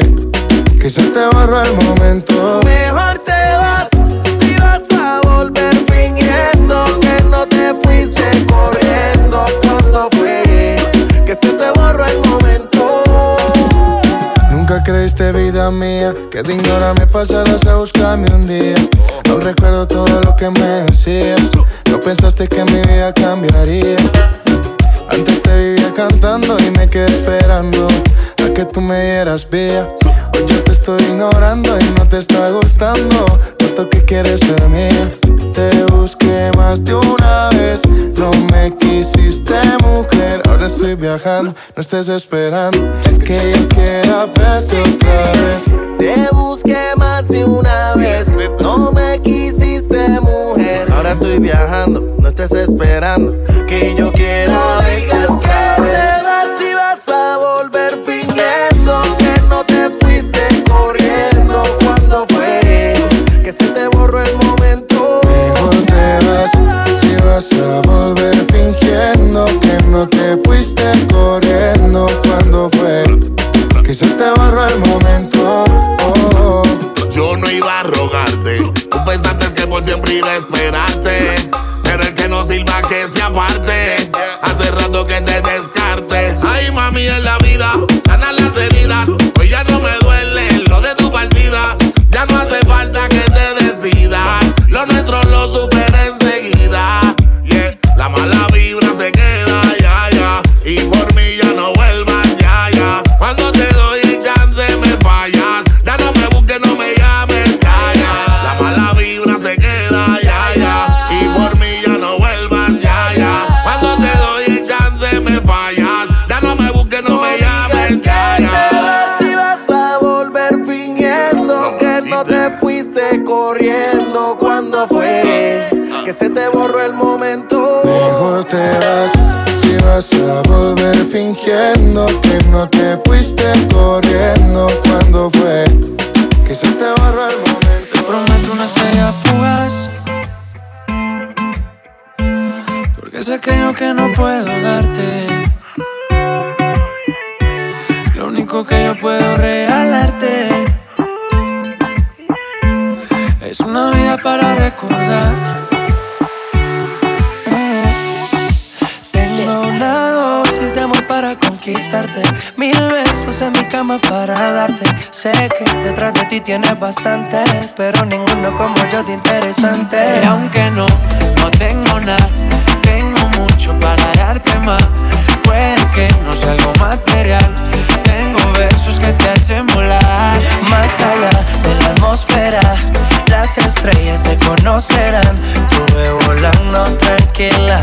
Quizás te borro el momento. Mejor te vas si vas a volver fingiendo que no te fuiste corriendo cuando fue. Que se te borro el momento. Nunca creíste vida mía, que de ignorarme pasarás a buscarme un día. Aún recuerdo todo lo que me decías. No pensaste que mi vida cambiaría. Antes te vivía cantando y me quedé esperando a que tú me dieras vía. Hoy yo te estoy ignorando y no te está gustando. Noto que quieres ser mía. Te busqué más de una vez, no me quisiste, mujer. Ahora estoy viajando, no estés esperando que yo quiera verte otra vez. Te busqué más de una vez, no me quisiste, mujer. Ahora estoy viajando, no estés esperando que yo quiera verte otra vez. Te vas y vas a volver fingiendo que no te fuiste corriendo cuando fue que se te borró el momento. Mejor te parte, pero el que no sirva que se aparte. Hace rato que te descarte. Ay, mami, en la vida sana las heridas. Hoy ya no me duele lo de tu partida. Ya no hace falta que te decidas. Lo nuestro lo superé enseguida. Yeah, la mala vibra se queda, ya, ya. Y por mí ya no vuelvas, ya, ya. Cuando te doy el chance me fallas. Ya no me busques, no me llames, ya, ya. La mala vibra se queda, ya, ya. Y por mí ya no vuelvas, ya, ya. Cuando te doy el chance me fallas. Ya no me busques, no me llames, ya, ya. Te fuiste corriendo cuando fue que se te borró el momento. Mejor te vas si vas a volver fingiendo que no te fuiste corriendo cuando fue que se te borró el momento. Te prometo una estrella fugaz, porque es aquello que no puedo darte, lo único que yo puedo regalarte. Es una vida para recordar. Tengo una dosis de amor para conquistarte, 1000 besos en mi cama para darte. Sé que detrás de ti tienes bastantes, pero ninguno como yo de interesante. Y aunque no tengo nada, tengo mucho para darte más. Puede que no sea algo material, tengo versos que te hacen volar. Más allá de la atmósfera, las estrellas te conocerán. Tuve volando tranquila,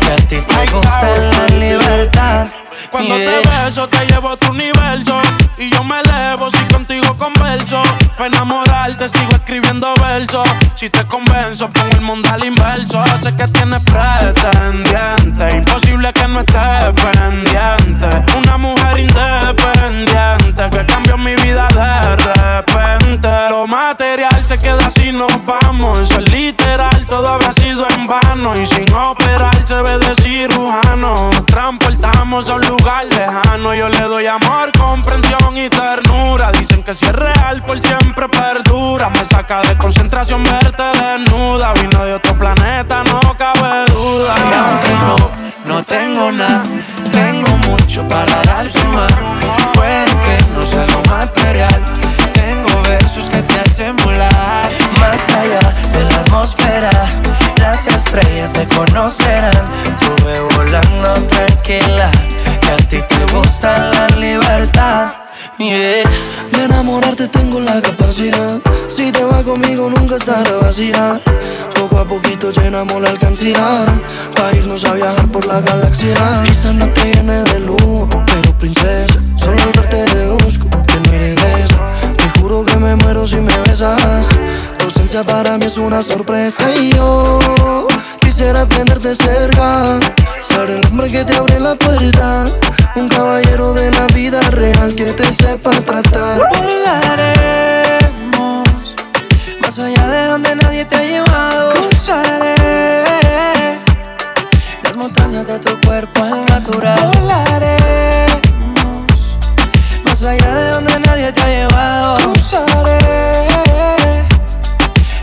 que a ti te gusta la libertad. Cuando te beso te llevo a tu universo, y yo me elevo si contigo converso. Pa' enamorarte sigo escribiendo versos, si te convenzo pongo el mundo al inverso. Sé que tienes pretendiente, imposible que no estés pendiente. Una mujer independiente que cambió mi vida de repente. Lo material se queda si nos vamos, eso es literal, todo habrá sido en vano. Y sin operar se ve de cirujano, nos transportamos a un lugar lejano. Yo le doy amor, comprensión y ternura. Dicen que si es real por siempre perdura. Me saca de concentración verte desnuda. Vino de otro planeta, no cabe duda. Y aunque no tengo nada, tengo mucho para darte más. Puede que no sea lo material, tengo versos que te hacen volar. Más allá de la atmósfera, las estrellas te conocerán. Tuve volando tranquila, que a ti te gusta la libertad. Yeah. De enamorarte tengo la capacidad. Si te vas conmigo nunca estará vacía. Poco a poquito llenamos la alcancía, pa' irnos a viajar por la galaxia. Quizás no te llene de lujo, pero princesa, solo al verte reduzco, que no regresa. Te juro que me muero si me besas, tu ausencia para mí es una sorpresa. Y yo quisiera tenerte cerca, ser el hombre que te abre la puerta, un caballero de la vida real que te sepa tratar. Volaremos más allá de donde nadie te ha llevado. Cruzaré las montañas de tu cuerpo al natural. Volaremos más allá de donde nadie te ha llevado. Cruzaré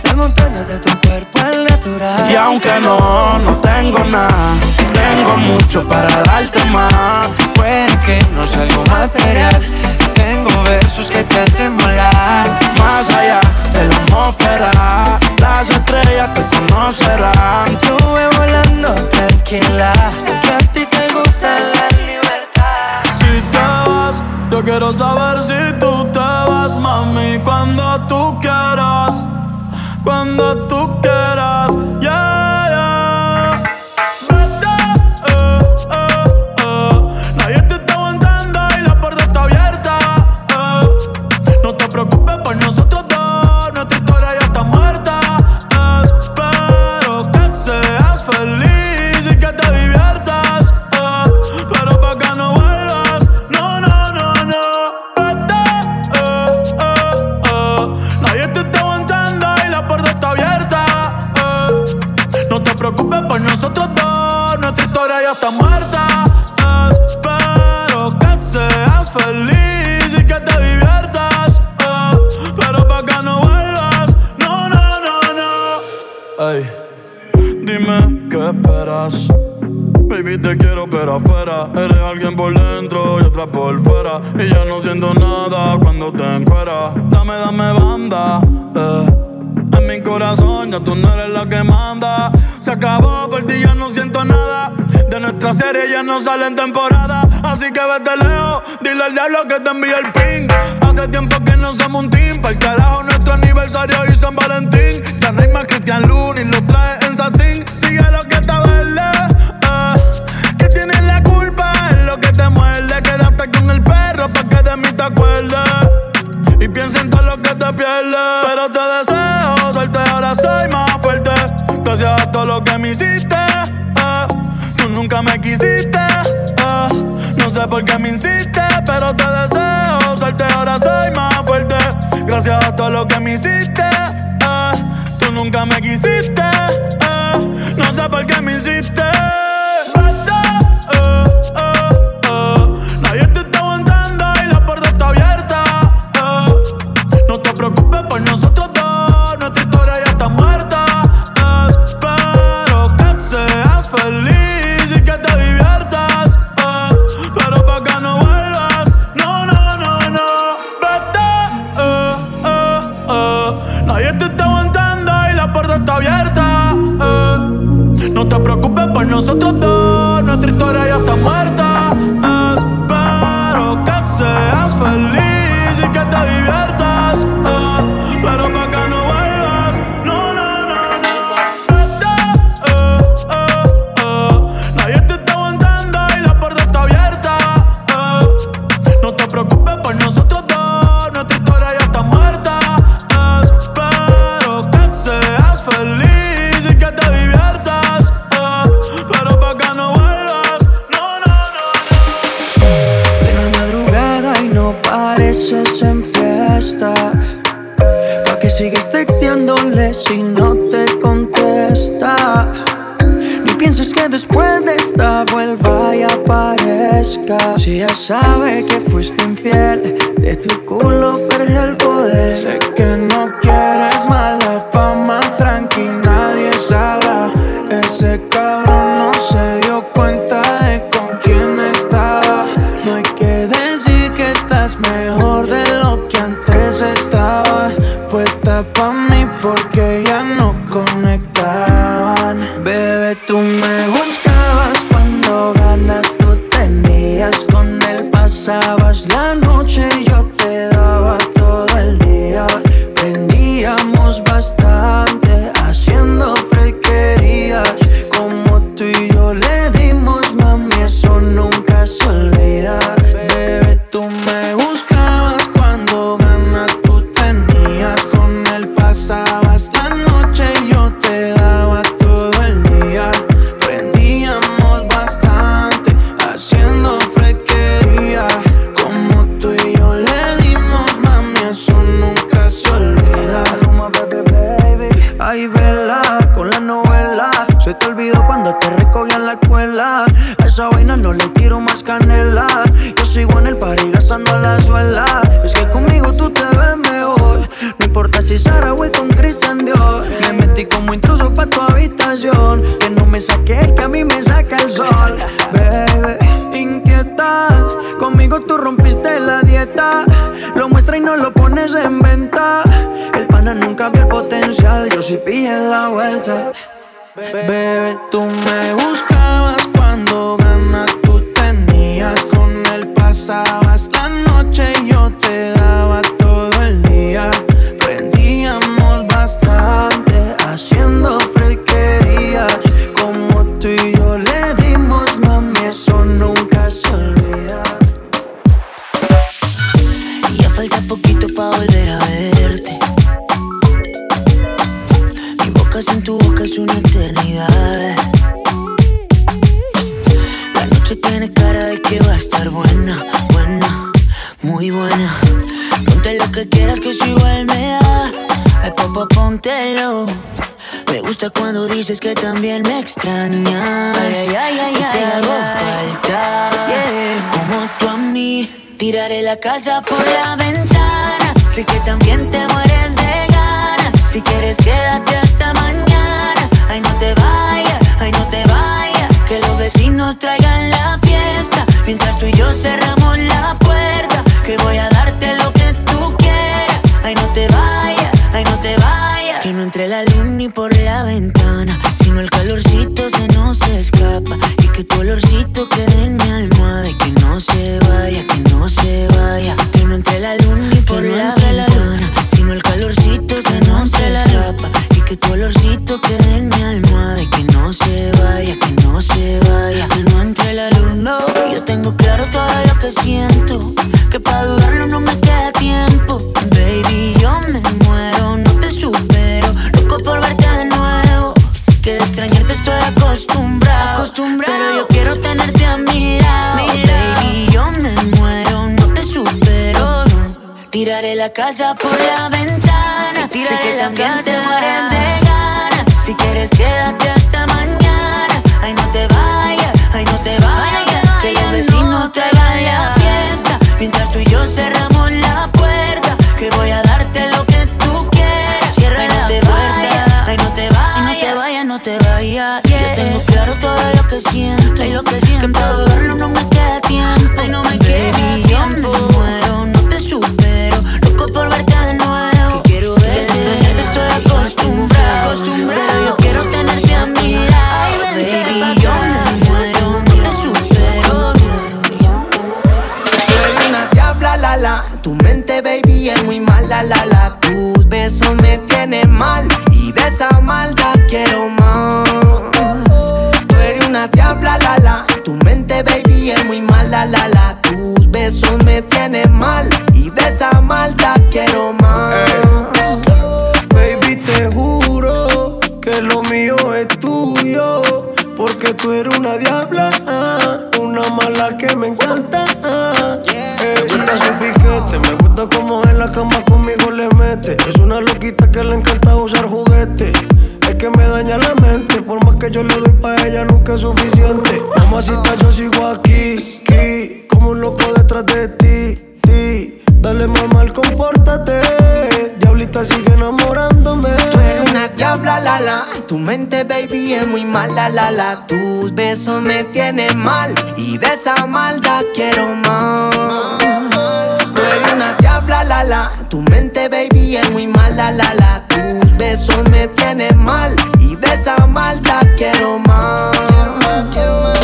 las montañas de tu cuerpo al natural. Y aunque no tengo nada, tengo mucho para darte más. Puede que no sea algo material, tengo versos que te hacen volar. Más allá de la atmósfera, las estrellas te conocerán. Tuve volando tranquila, que a ti te gusta la libertad. Si te vas, yo quiero saber si tú te vas, mami, cuando tú quieras. Cuando tú quieras, yeah, yeah. Vete, nadie te está aguantando y la puerta está abierta, No te preocupes por nosotros dos, nuestra historia ya está muerta. Espero que seas feliz y que te diviertas, pero pa' que no vuelvas, no. Vete, nadie te está aguantando, abierta, No te preocupes por nosotros dos, nuestra historia ya está muerta. Espero que seas feliz y que te diviertas, pero pa' que no vuelvas, no. Ay. Dime qué esperas. Baby, te quiero pero afuera. Eres alguien por dentro y otra por fuera. Y ya no siento nada cuando te encueras. Dame, dame banda, En mi corazón ya tú no eres la que manda. Se acabó, por ti ya no siento nada. De nuestra serie ya no salen temporadas. Así que vete lejos, dile al diablo que te envíe el ping. Hace tiempo que no somos un team. Pa'l carajo nuestro aniversario y San Valentín. Ya no hay más Christian Louboutin, lo trae en satín. Sigue lo que está verde, que tienes la culpa, es lo que te muerde. Quédate con el perro pa' que de mí te acuerdes. Y piensa en todo lo que te pierdes. Pero te deseo suerte, ahora soy más fuerte. Gracias a todo lo que me hiciste, tú nunca me quisiste, no sé por qué me hiciste. Pero te deseo suerte, ahora soy más fuerte. Gracias a todo lo que me hiciste, tú nunca me quisiste, no sé por qué me hiciste. Nosotros dos, nuestra historia ya está muerta. Espero que seas feliz y que te diviertas. Pero pa' que no vuelvas, no, no, no, no. Nadie te está aguantando y la puerta está abierta. No te preocupes por nosotros dos, nuestra historia ya está muerta. Espero que seas feliz y que te diviertas. En fiesta, pa' que sigues texteándole si no te contesta. Ni pienses que después de esta vuelva y aparezca. Si ya sabe que fuiste infiel, de tu culo perdió el poder. Sé que no quieres mala fama, tranqui, nadie sabrá. Ese cabrón no se dio cuenta de con quién estaba. No hay que decir que estás mejor pa' mí porque ya no conectaban. Bebé, tú me buscabas cuando ganas tú tenías. Con él pasabas la noche y yo te daba todo el día. Prendíamos bastante haciendo frequerías. Como tú y yo le dimos, mami, eso nunca se olvida. Bebé, tú me buscabas cuando ganas tú tenías. Pasabas la noche y yo te daba todo el día. Prendíamos bastante haciendo frequería. Como tú y yo le dimos, mami, eso nunca se olvida. Ay, vela, con la novela. Se te olvidó cuando te recogí en la escuela. A esa vaina no le tiro más canela. Yo sigo en el party gastando la suela. Es que conmigo tú te ves mejor. No importa si Saragüey con Christian Dior. Me metí como intruso pa' tu habitación. Que no me saque el que a mí me saca el sol. Bebé, inquieta. Conmigo tú rompiste la dieta. Lo muestra y no lo pones en venta. El pana nunca vio el potencial. Yo sí pillé la vuelta. Bebé, tú me buscabas cuando ganas tú tenías. Con él pasabas la noche y yo te daba todo el día. Prendíamos bastante haciendo frequerías. Como tú y yo le dimos, mami, eso nunca se olvida. Y ya falta poquito pa' volver a verte. Mi boca sin tu boca es una eternidad. La noche tiene cara de que va a estar buena, buena, muy buena. Ponte lo que quieras que eso igual me da. Ay, papá, póntelo. Me gusta cuando dices que también me extrañas. Ay, ay, ay, y te hago falta, yeah. Como tú a mí, tiraré la casa por la ventana. Sé que también te mueres de ganas. Si quieres quédate hasta mañana. Ay, no te vayas. mientras tú y yo cerramos la puerta, que voy a darte lo que tú quieras. Ay, no te vayas, ay, no te vayas, que no entre la luz ni por la ventana, sino el calorcito se nos escapa, y que tu olorcito quede en mi almohada. Y que no se vaya, que no se vaya, que no entre la luz ni por la ventana, sino el calorcito se nos escapa, y que tu olorcito quede en mi almohada. Y que no se vaya, que no se vaya, que no entre la luz, no. Yo tengo claro todo lo que siento, que pa' dudarlo no me queda tiempo. Baby, yo me muero, no te supero, loco por verte de nuevo, que de extrañarte estoy acostumbrado, acostumbrado. Pero yo quiero tenerte a mi lado, mi lado. Baby, yo me muero, no te supero, no. Tiraré la casa por la ventana, sé que también te mueres de ganas. Si quieres quédate hasta mañana. Ay, no te vayas, ay, no te vayas, que los vecinos traigan la fiesta, mientras tú y yo cerramos la puerta, que voy a darte lo que tú quieras. Cierra la puerta, ay, no te vayas, no te vayas. Yo tengo claro todo lo que siento, y lo que siento, que para dudarlo no me queda tiempo. Ay, no me queda tiempo, yo me muero, no te supero, loco por verte de nuevo, que quiero verte, que estoy acostumbrado, pero yo quiero tenerte a mi lado. Baby, yo me muero, no te supero. Tú eres una diabla, la la, tu mente, baby, es muy mala, la la. Tus besos me tienen mal, y de esa maldad quiero más. Tú eres una diabla, la la, tu mente, baby, es muy mala, la la. Tus besos me tienen mal, y de esa maldad quiero más. Baby, te juro que lo mío es tuyo, porque tú eres una diabla, una mala que me encanta. Me gusta su piquete, me gusta como en la cama conmigo le mete. Es una loquita que le encanta usar juguete. Es que me daña la mente, por más que yo le doy pa' ella nunca es suficiente. Mamacita, yo sigo aquí, aquí, como un loco detrás de ti, ti. Dale mamá, compórtate, diablita sigue enamorándome. Tú eres una diabla, la la, tu mente, baby, es muy mala, la la. Tus besos me tienen mal, y de esa maldad quiero más. Tú eres una diabla, la la, tu mente, baby, es muy mala, la la. Tus besos me tienen mal, y de esa maldad quiero más. Quiero más, quiero más.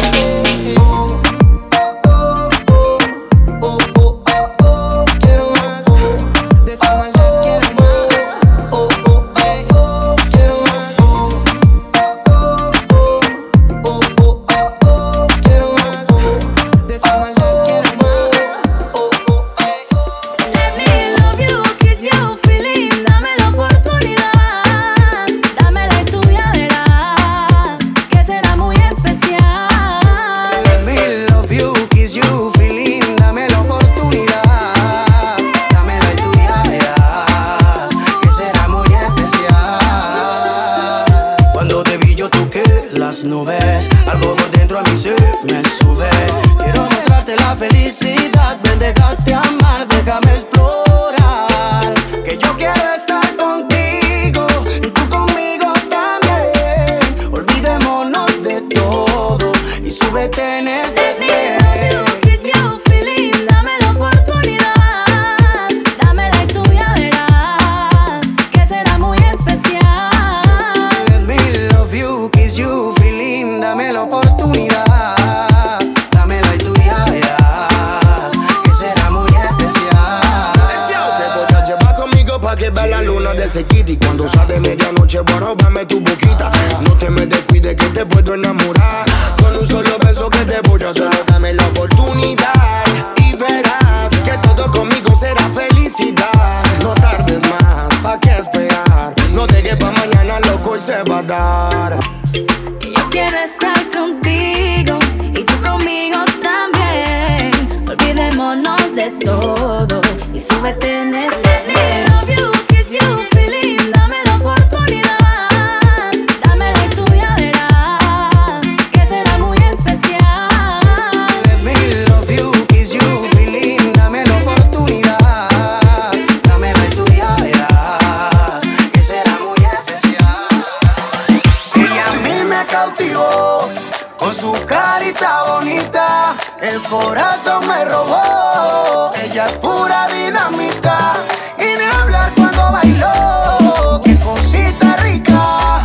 Con su carita bonita, el corazón me robó. Ella es pura dinamita. Y ni hablar cuando bailó. Qué cosita rica.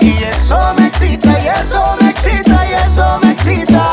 Y eso me excita, y eso me excita, y eso me excita.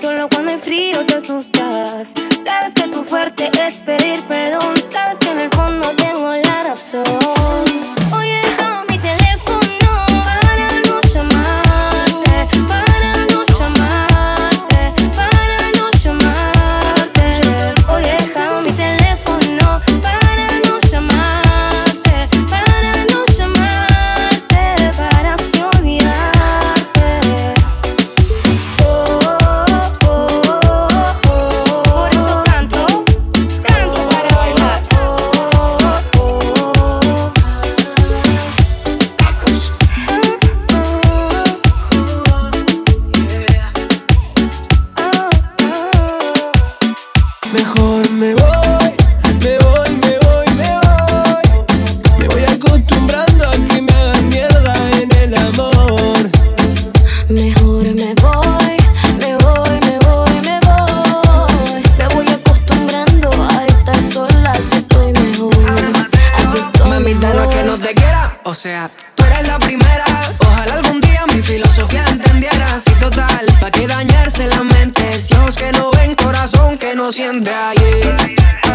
Solo cuando hay frío te asustas. Sabes que tu fuerte es pedir perdón. Sabes que en el fondo tengo la razón. Hoy he dejado mi teléfono para no llamarte, para no llamarte, para no llamarte. Hoy he dejado mi teléfono para no llamarte, para no llamarte, para así olvidarte. Oh, oh, oh, oh, oh, oh. Por eso canto, canto para bailar. Oh, oh, oh, oh. Tacos. Mejor me voy, me voy, me voy, me voy. Me voy acostumbrando a que me hagan mierda en el amor. Mejor me voy, me voy, me voy, me voy. Me voy acostumbrando a estar sola, así estoy mejor. Así estoy mejor. Mamita, no es que no te quiera, o sea, tú eres la primera. Ojalá algún día mi filosofía entendieras. Y total, ¿pa' qué dañarse la mente? Si ojos que no ven, corazón que no siente.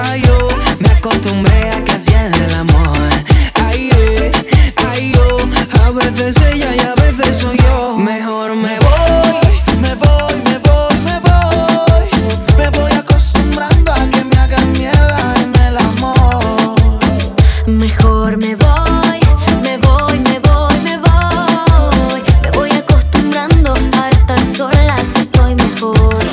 Ay, yo me acostumbré a que así es el amor. Ay, yo, a veces ella y a veces soy yo. Mejor me voy, me voy, me voy, me voy. Me voy acostumbrando a que me hagan mierda en el amor. Mejor me voy, me voy, me voy, me voy. Me voy acostumbrando a estar sola, así estoy mejor.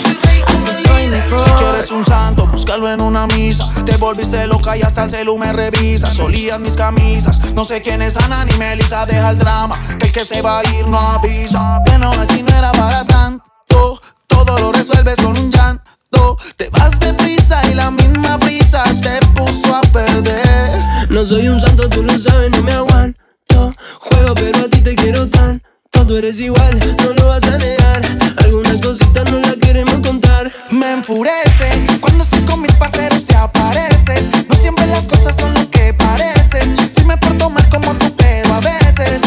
Así estoy Si mejor. quieres un santo, búscalo en una misa. Te volviste loca y hasta el celu me revisas. Solías mis camisas. No sé quién es Ana ni Melissa. Deja el drama, que el que se va a ir no avisa. Bueno, así no era para tanto. Todo lo resuelves con un llanto. Te vas deprisa y la misma prisa te puso a perder. No soy un santo, tú lo sabes, no me aguanto. Juego, pero a ti te quiero tanto. Tú eres igual, no lo vas a negar. Algunas cositas no las queremos contar. Me enfurece cuando estoy con mis parceros y apareces. No siempre las cosas son lo que parecen. Si me porto mal como tú, pero a veces,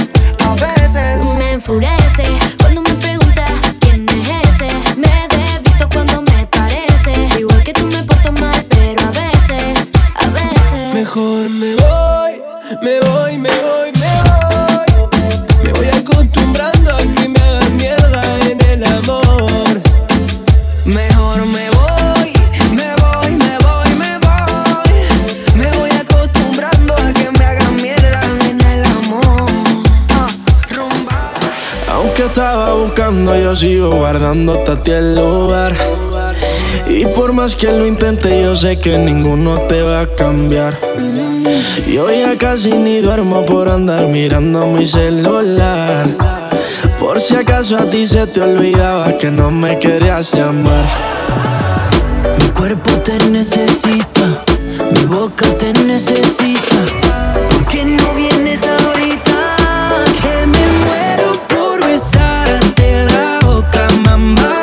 a veces. Me enfurece cuando me preguntas quién es ese. Me desvisto cuando me parece. Igual que tú me porto mal, pero a veces, a veces. Mejor me voy, me voy, me voy, me voy. Me voy acostumbrando a que me hagan mierda en el amor. Mejor me voy, me voy, me voy, me voy. Me voy acostumbrando a que me hagan mierda en el amor. Rumba. Aunque estaba buscando, yo sigo guardando hasta ti el lugar. Y por más que lo intente, yo sé que ninguno te va a cambiar. Yo ya casi ni duermo por andar mirando mi celular. Por si acaso a ti se te olvidaba que no me querías llamar. Mi cuerpo te necesita, mi boca te necesita. ¿Por qué no vienes ahorita? Que me muero por besarte la boca, mamá.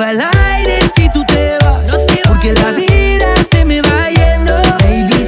Al aire si tú te vas, porque la vida se me va yendo, baby.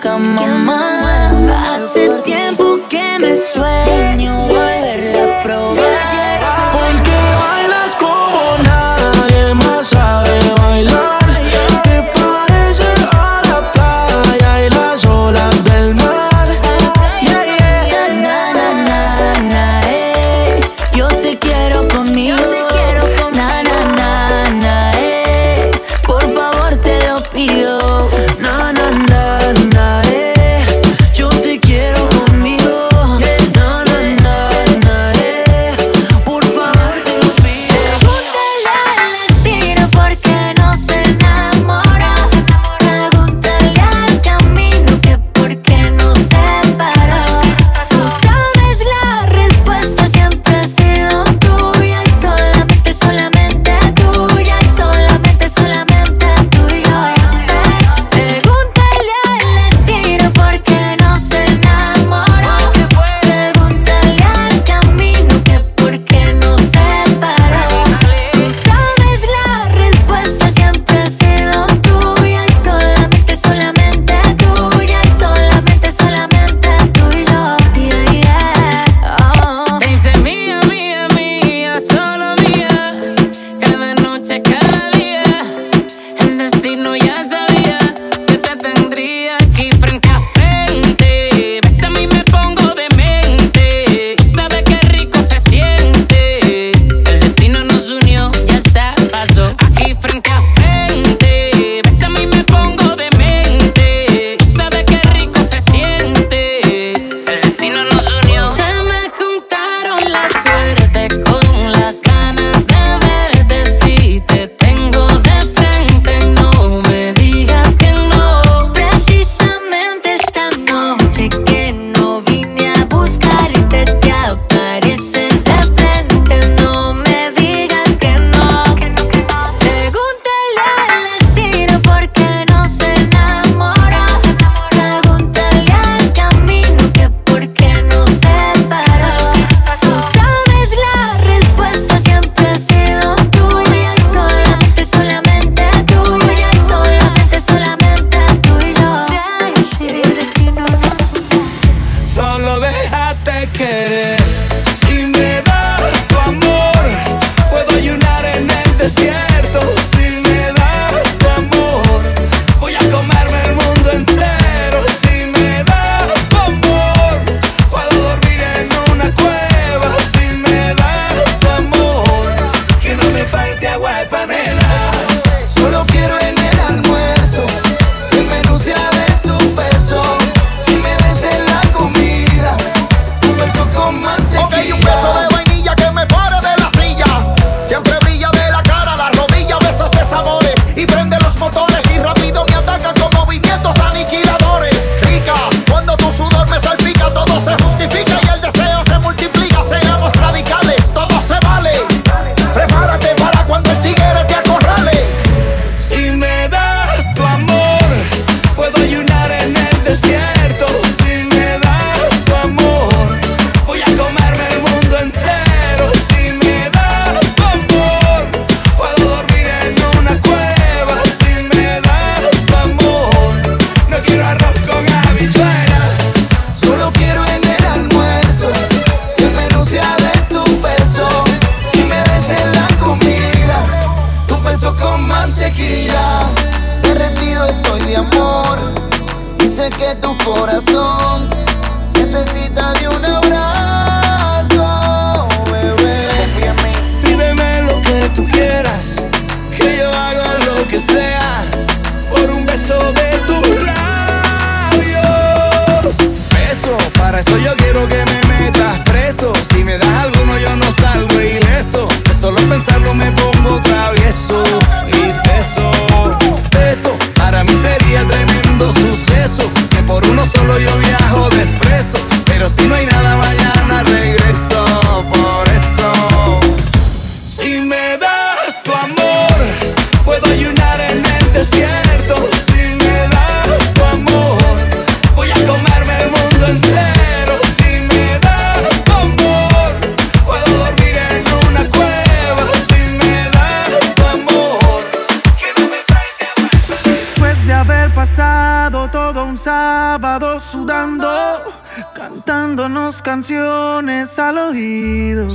cama, mamá. Hace tiempo que me sueño volverla a probar. Porque bailas como nadie más sabe bailar. Te pareces a la playa y las olas del mar. Yeah, yeah. Na, na, na, na, eh. Yo te quiero conmigo. Na, na, na, na, eh. Por favor te lo pido. Todo un sábado. sábado sudando, cantándonos canciones al oído.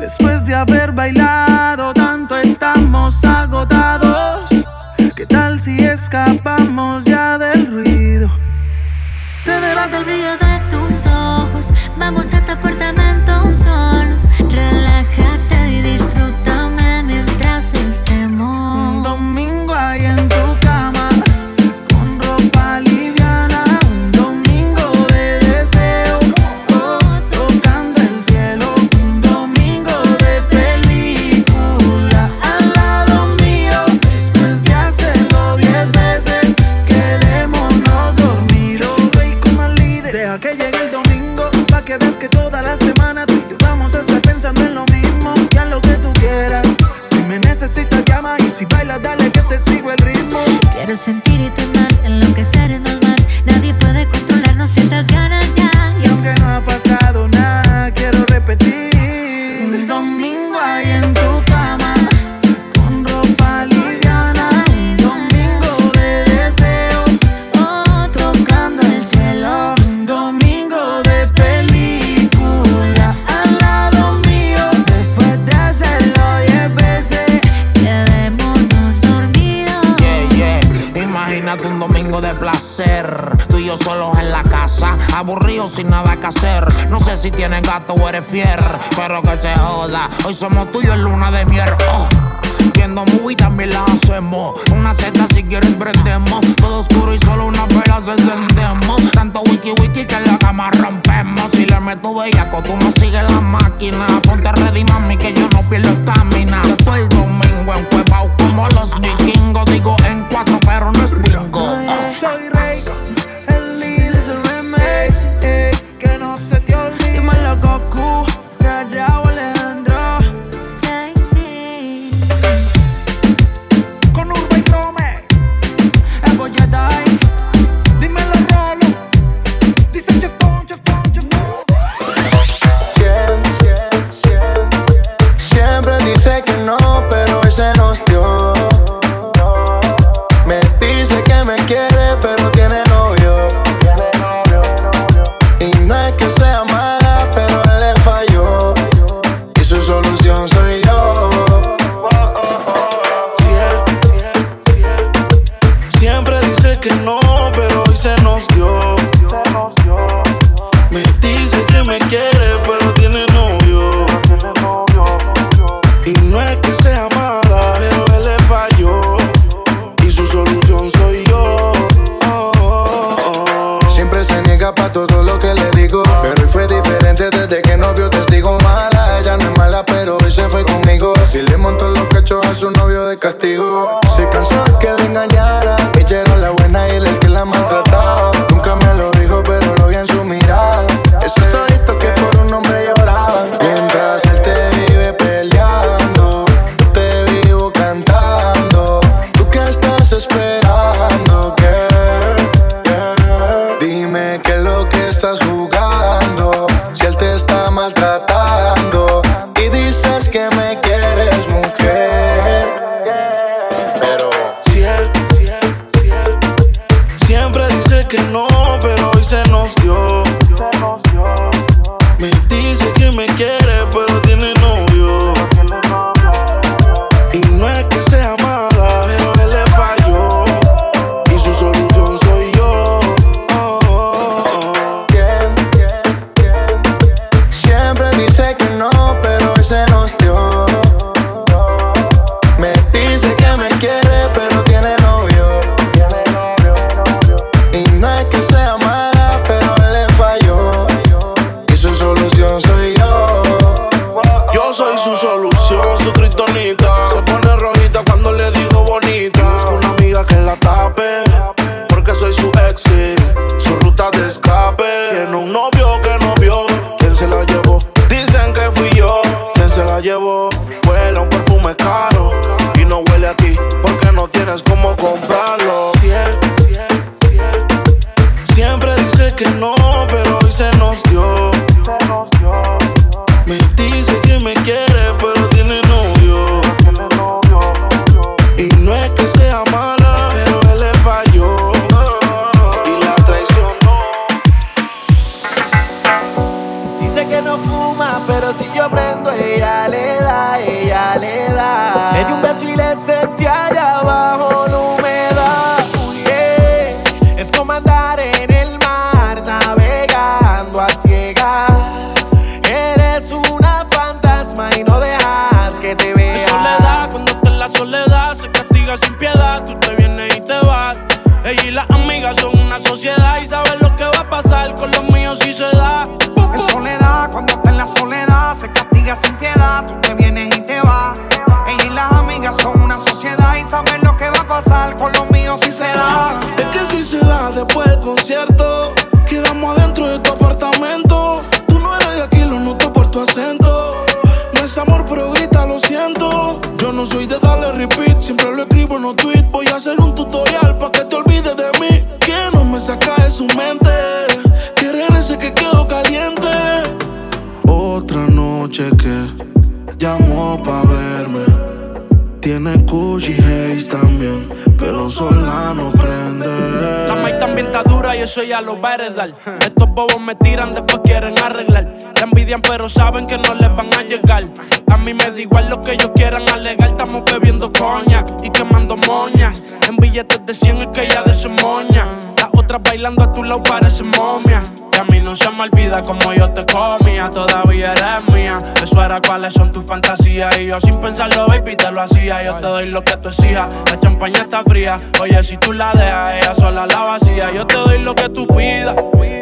Después de haber bailado tanto estamos agotados. ¿Qué tal si escapamos ya del ruido? Todo el brillo de tus ojos, vamos a tu apartamento solos. Relájate y disfrútame mientras estemos. Un domingo ahí en tu cama, con ropa liviana. Un domingo de deseo, oh, tocando el cielo. Un domingo de película, al lado mío. Después de hacerlo 10 veces, quedémonos dormidos. Deja que llegue el domingo, pa' que veas que toda la semana tú y yo vamos a estar pensando en lo mismo y en lo que tú quieras. Si me necesitas llama y si bailas dale que te sigo el ritmo. Quiero sentirte más, enloquecernos más. Nadie puede controlarnos estas ganas ya. Y aunque no ha pasado nada, quiero repetir. Un domingo ahí en tu cama, con ropa liviana. Un domingo de deseo, oh, tocando el cielo. Un domingo de película, al lado mío. Después de hacerlo 10 veces, quedémonos dormidos. Yeah, yeah. Imagínate un domingo de placer, tú y yo solos en la casa, aburridos sin nada que hacer. No sé si tienes gato o eres fier, pero que se joda, hoy somos tuyos en luna de miel. Oh. Viendo movie también la hacemos. Una seta si quieres prendemos. Todo oscuro y solo una vela se encendemos. Tanto wiki que en la cama rompemos. Si le meto bellaco, tú me sigues la máquina. Ponte ready, mami, que yo no pierdo estamina. Yo todo el domingo encuevao como los vikingos. Digo en 4, pero no es bingo. Soy rey, el líder, el remix, que no se te olvide. Dímelo Goku, Darell. da y sabes lo que va a pasar. Con los míos sí se da. En soledad, cuando está en la soledad, se castiga sin piedad. Tú te vienes y te vas. Ella y las amigas son una sociedad y saben lo que va a pasar. Con los míos sí se da. Es que sí se da después del concierto. Quedamos adentro de tu apartamento. Tú no eres de aquí, lo noto por tu acento. No es amor, pero grita, lo siento. Yo no soy de darle repeat, siempre lo escribo en los tweets. Voy a hacer un tutorial pa' que te olvides de mí. Que no me saca de su mente. Querer ese que quedó caliente. Otra noche que llamó pa' verme. Tiene Gucci Haze también, pero sola no prende. La Mike también está dura y eso ya lo va a heredar. Estos bobos me tiran, después quieren arreglar. La envidian pero saben que no les van a llegar. A mí me da igual lo que ellos quieran alegar. Estamos bebiendo coña y quemando moñas. En billetes de 100 es que ya de su moña. Las otras bailando a tu lado parecen momias. Y a mí no se me olvida como yo te comía. Todavía eres mía. Eso era cuáles son tus fantasías. Y yo sin pensarlo, baby, te lo hacía. Yo te doy lo que tú exijas. La champaña está fría. Oye, si tú la dejas, ella sola la vacía. Yo te doy lo que tú pidas,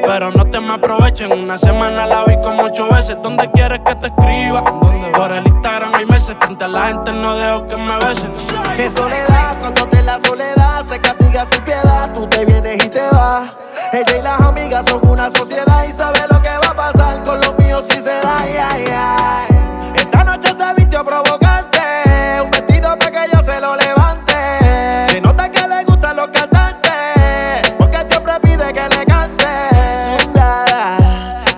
pero no te me aprovechen. Una semana la vi como 8 veces. ¿Dónde quieres que te escriba? Por el Instagram hay meses. Frente a la gente no dejo que me besen. Qué soledad, cuando te la soledad se castiga sin piedad. Tú te vienes y te vas. Ella y las amigas son una sociedad y sabe lo que va a pasar. Con los míos sí se da, ay, ay, ay. Esta noche se vistió provocante, un vestido para que yo se lo levante. Se nota que le gustan los cantantes, porque siempre pide que le cante. Sudada,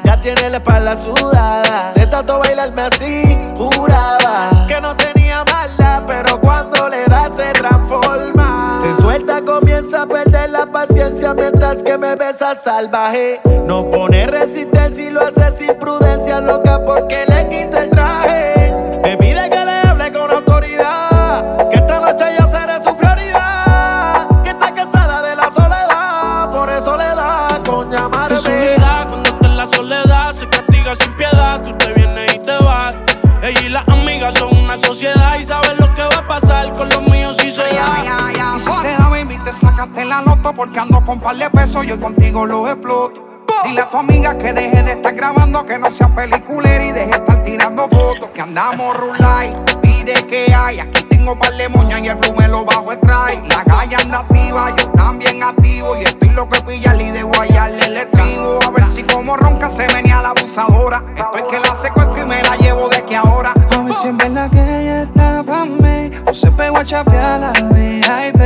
ya tiene la espalda sudada, de tanto bailarme así, juraba que no tenía maldad, pero cuando le da se transforma. Se suelta, comienza a perder la paciencia mientras que me besa salvaje. No pone resistencia y lo hace sin prudencia, loca porque le quita el traje. Me pide que le hable con autoridad, que esta noche yo seré su prioridad. Que está cansada de la soledad, por eso le da con llamarme. Es soledad, cuando está en la soledad se castiga sin piedad. Tú te vienes y te vas. Ella y las amigas son una sociedad y saben lo que va a pasar. Con los míos sí se da. Y si se da, baby, te sacaste la loto, porque ando con par de pesos y hoy contigo los exploto. Dile a tu amiga que deje de estar grabando, que no sea peliculera y deje de estar tirando fotos. Que andamos rulay, pide que hay. Aquí tengo par de moñas y el blue me lo bajo el traje. La calle anda activa, yo también activo. Y estoy loco de pillarle y de guayarle el estribo. A ver si como ronca se venía la abusadora. Estoy que la secuestro y me la llevo de aquí ahora. A ver si en verdad que ella estaba me o se pegó a chapear al VIP.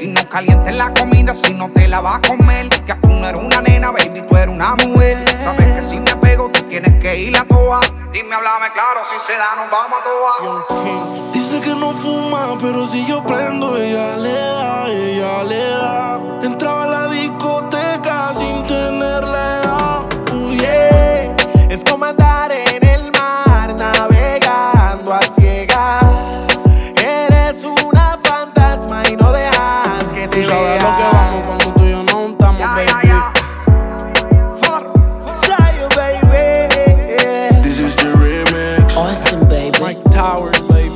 Y no calientes la comida si no te la vas a comer. Que tú no eres una nena, baby, tú eres una mujer. Sabes que si me pego, tú tienes que ir a toa. Dime, háblame claro, si se da, nos vamos a toa. Dice que no fuma, pero si yo prendo, ella le da, ella le da. Entraba a la discoteca sin tenerle edad. Yeah. Es como andar en el mar, navegando a ciegas. Eres una fantasma y no dejas. Tú sabes lo que vamos cuando tú y yo no estamos, yeah, baby. Yeah, yeah. For you, baby. Yeah. This is the remix. Austin, baby. Mike Tower, baby.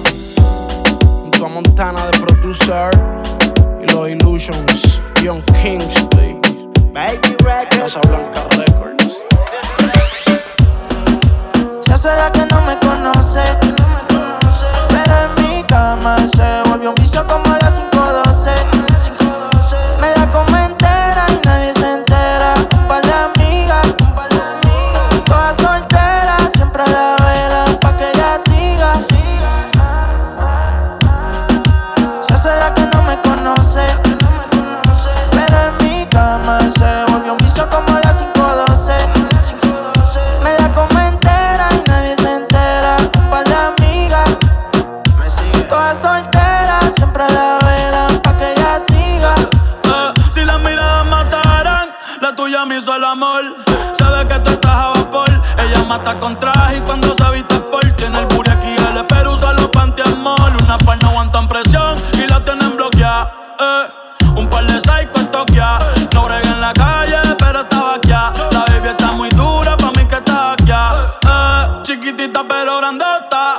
Junto a Montana de producer y los Illusions, Young Kings, baby. Baby Records. Casa Blanca Records. Se hace la que no me conoce, pero en mi cama se volvió un vicio como la 512. Me la comentera y nadie se entera. Un par de amigas, todas solteras, siempre a la vela, pa' que ella siga. Se hace la que no me conoce, pero en mi cama se volvió un vicio como la 512. Me la comentera y nadie se entera. Un par de amigas, todas solteras, siempre a la vela, pa' que ella siga. Me hizo el amor, sabe que tú estás a vapor. Ella mata con traje y cuando se viste por tiene el booty aquí el espero usa los panty amor. Una par no aguantan presión y la tienen bloqueada. Un par de psycho en Tokia, no brega en la calle pero estaba aquí. La baby está muy dura, pa' mí que está aquí. Chiquitita pero grandota,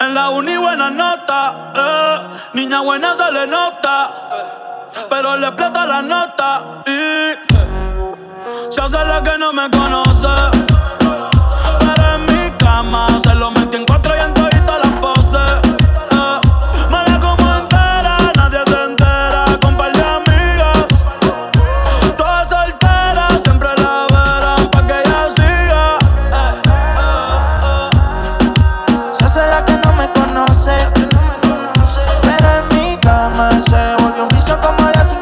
en la uni buena nota. Niña buena se le nota, pero le explota la nota. Se hace la que no me conoce, pero en mi cama se lo metí en cuatro y en todita las poses. Mala como entera, nadie se entera, con par de amigas. Todas solteras, siempre la verán pa' que ella siga. Se hace la que no me conoce, pero en mi cama se volvió un piso como la 512.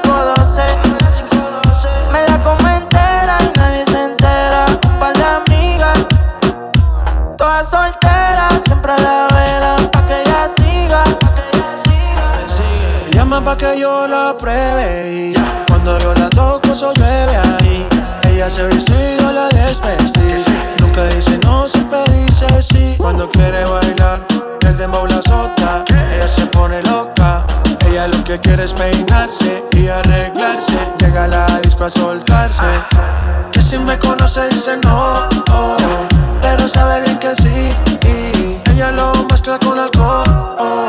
Me la como entera y nadie se entera, con par de amigas. Todas solteras, siempre la velan pa' que ella siga. Llama pa' que yo la pruebe y cuando yo la toco eso llueve ahí. Ella se viste y yo la desvestí. Nunca dice no, siempre dice sí. Cuando quiere bailar, el dembow la azota. Ella se pone loca. Ella lo que quiere es peinarse y arreglarse. Llega a la disco a soltarse. Que si me conoce dice no, oh, pero sabe bien que sí. Y ella lo mezcla con alcohol, oh,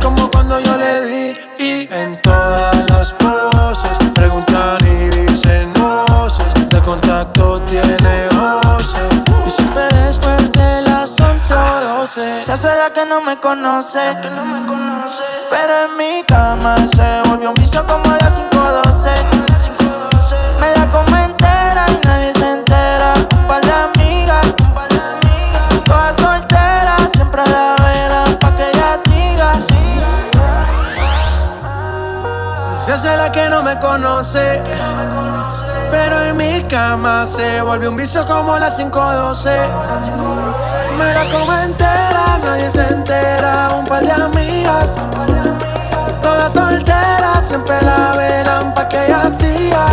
como cuando yo le di. Y en todas las poses preguntan y dicen voces. De contacto tiene voces. Y siempre después de las 11 o 12 se hace la que no me conoce. Pero en mi cama se volvió un vicio como a las 5:12. Me la como entera y nadie se entera, un par de amigas. Todas solteras, siempre a la velan pa' que ella siga. Se hace la que no me conoce, pero en mi cama se volvió un vicio como a las 5:12. Me la como entera, nadie se entera, un par de amigas. Todas solteras, siempre la verán pa' que ella siga.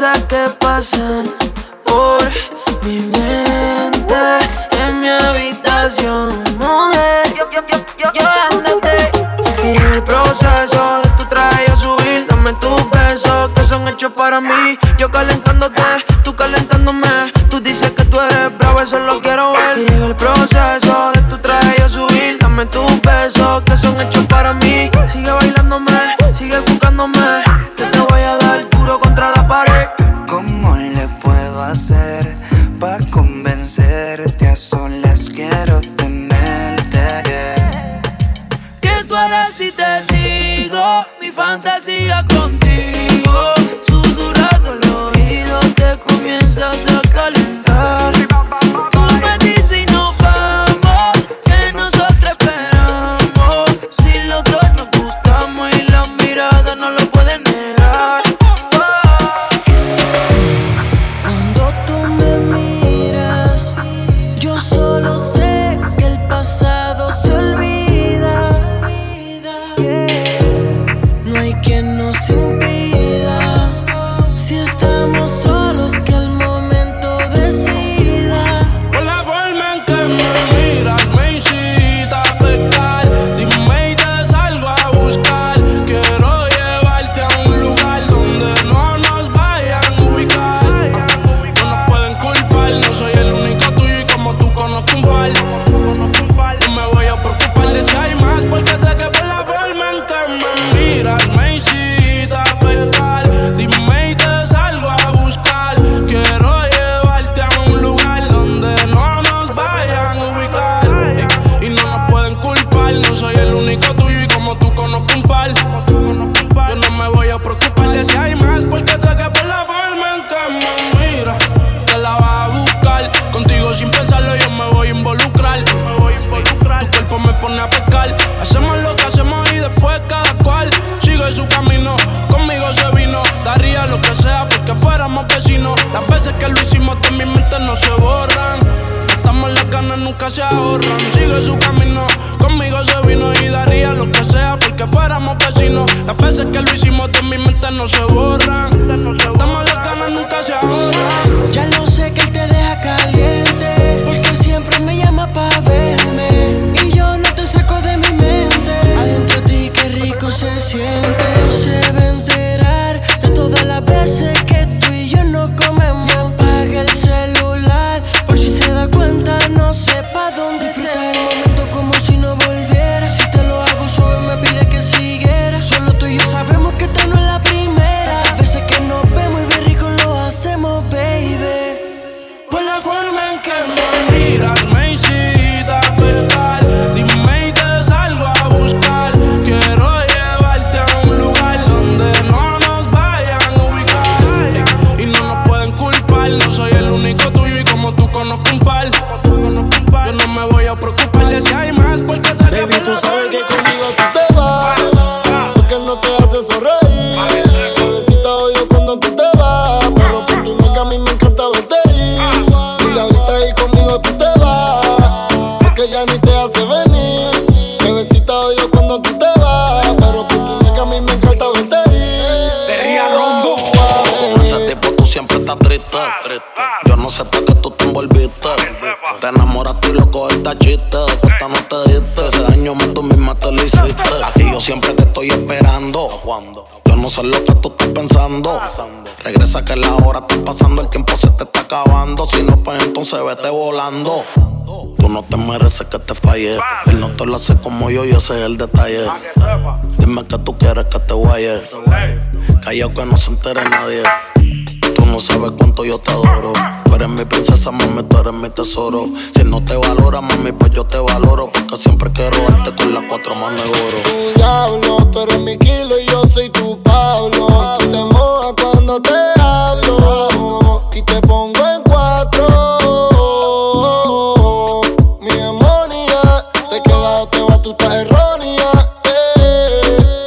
cosas que pasan por mi mente en mi habitación, mujer. Yo ándate. En el proceso de tu traje yo subir, dame tus besos que son hechos para mí. Yo calentándote, tú calentándome. Tú dices que tú eres bravo, eso lo quiero ver. En el proceso de tu traje yo subir, dame tus besos que son hechos para mí. Sigue bailándome, sigue buscándome. Yo te voy a dar duro contra la pared. ¿Cómo le puedo hacer pa' convencerte? A solas quiero tenerte, yeah. ¿Qué tú harás si te digo mi fantasía contigo? Susurrando el oído te comienzas a calentar. Tú me dices y nos vamos, que nosotros esperamos. Si los dos nos gustamos y las miradas no lo pueden negar. Cuando tú me miras, yo solo sé que el pasado se olvida. No hay quien nos impida, si estamos solos que el momento decida. Por la forma en que me miras me incita a pecar. Dime y te salgo a buscar. Quiero llevarte a un lugar donde no nos vayan a ubicar. No nos pueden culpar, no soy el único tuyo y como tú conozco un par. No me voy a preocupar de si hay más, porque sé que por la forma en que me miras me incita a pecar. Dime y te salgo a buscar. Quiero llevarte a un lugar donde no nos vayan a ubicar. Y no nos pueden culpar, no soy el único tuyo y como tú conozco un par. Yo no me voy a preocupar de si hay más, porque sé que por la forma en que me miras te la vas a buscar. Contigo sin pensarlo yo me voy a involucrar. Tu cuerpo me pone a pecar. Hacemos lo que hacemos y después cada cual sigue su camino. Conmigo se vino, daría lo que sea porque fuéramos vecinos. Las veces que lo hicimos de mi mente no se borran. Estamos las ganas, nunca se ahorran. Sigue su camino, conmigo se vino y daría lo que sea porque fuéramos vecinos. Las veces que lo hicimos de mi mente no se borran. Estamos las ganas, nunca se ahorran. Ya lo sé que él te deja caliente porque siempre me llama pa' verme y yo no te saco de mi mente. Adentro de ti qué rico se siente. No se va a enterar de todas las veces que tú y yo no comemos. Me apaga el celular por si se da cuenta, no sé pa' dónde esté. Disfruta el momento como si no volviera. Si te lo hago suave me pide que siguiera. Solo tú y yo sabemos que esta no es la primera. Las veces que nos vemos y bien rico lo hacemos, baby. Por la forma en que me miras me incita a pecar. Dime y te salgo a buscar. Quiero llevarte a un lugar donde no nos vayan a ubicar. Y no nos pueden culpar, no soy el único tuyo y como tú conozco un par. Yo no me voy a preocupar de si hay más porque sé que baby, tú sabes que conmigo tú te vas, porque él no te hace sonreír. Bebecita, odio cuando tú te vas, pero por tu nega a mí me encanta verte. Tú te vas, porque ya ni te hace venir. Bebecita, odio cuando tú te vas, pero por tu nega a mí me encanta verte ir. Te ría rondo. Con ese tipo tú siempre estás triste. Yo no sé por qué tú te envolviste. Te enamoraste y loco esta chiste. Cuesta no te diste, ese daño más tú misma te lo hiciste. A ti yo siempre te estoy esperando. Yo no sé lo que tú estás pensando. Regresa que la hora está pasando, el tiempo se te está acabando. Si no, pues entonces vete volando. Tú no te mereces que te falle. Él no te lo hace como yo y ese es el detalle. Dime que tú quieres que te guaye. Callao que no se entere nadie. Tú no sabes cuánto yo te adoro. Tú eres mi princesa, mami, tú eres mi tesoro. Si no te valora, mami, pues yo te valoro. Porque siempre quiero darte con las cuatro manos de oro. Tu diablo, tú eres mi kilo y yo soy tu Pablo. Tú te mojas cuando te hablo y te pongo en cuatro. Mi demonia, te quedas o te vas, tú estás errónea.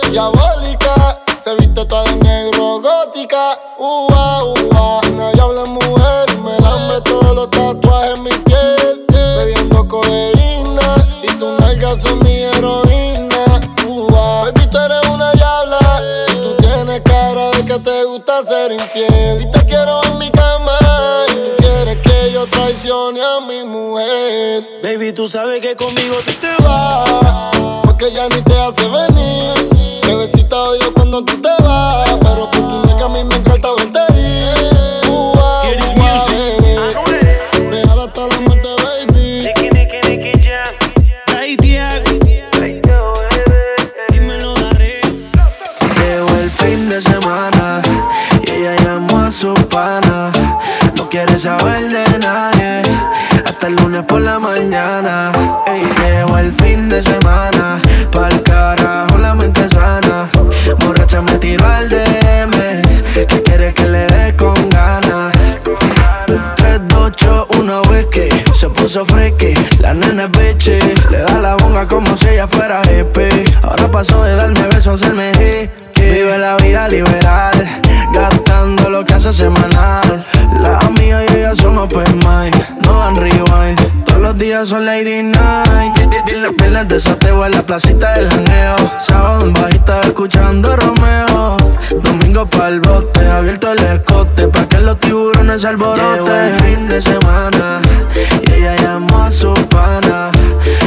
Diabólica, se viste toda de negro, gótica. Una diabla mujer, me dame todos los tatuajes en mi piel. Bebiendo codeína y tus nalgas son mi heroína. Baby, tú eres una diabla y tú Baby, tú sabes que conmigo tú te vas, porque ya ni te hace venir. Bebecita odio cuando tú te vas, pero por tu nega a mí me encanta verte ir. Here is music, Anuel. Real hasta la muerte, baby. Nicky, ya. Diago. Y me lo daré. Llegó el fin de semana y ella llamó a su pana. No quiere saber de nadie hasta el lunes por la mañana. Ey, llegó el fin de semana, pa'l carajo la mente sana. Borracha me tiró al DM, que quiere que le dé con ganas. 3, 2, 8, 1, whisky. Se puso freaky, la nena es bitchy. Le da la bonga como si ella fuera hippie. Ahora pasó de darme besos a hacerme hickey. Vive la vida liberal, gastando lo que hace semanal. La amiga y ella son open mind, no dan rewind. Todos los días son lady night. Y las piernas de sateo en la placita del janeo. Sábado en bajita escuchando Romeo. Domingo pa'l bote, abierto el escote pa' que los tiburones se alboroten. Llegó el fin de semana y ella llamó a su pana.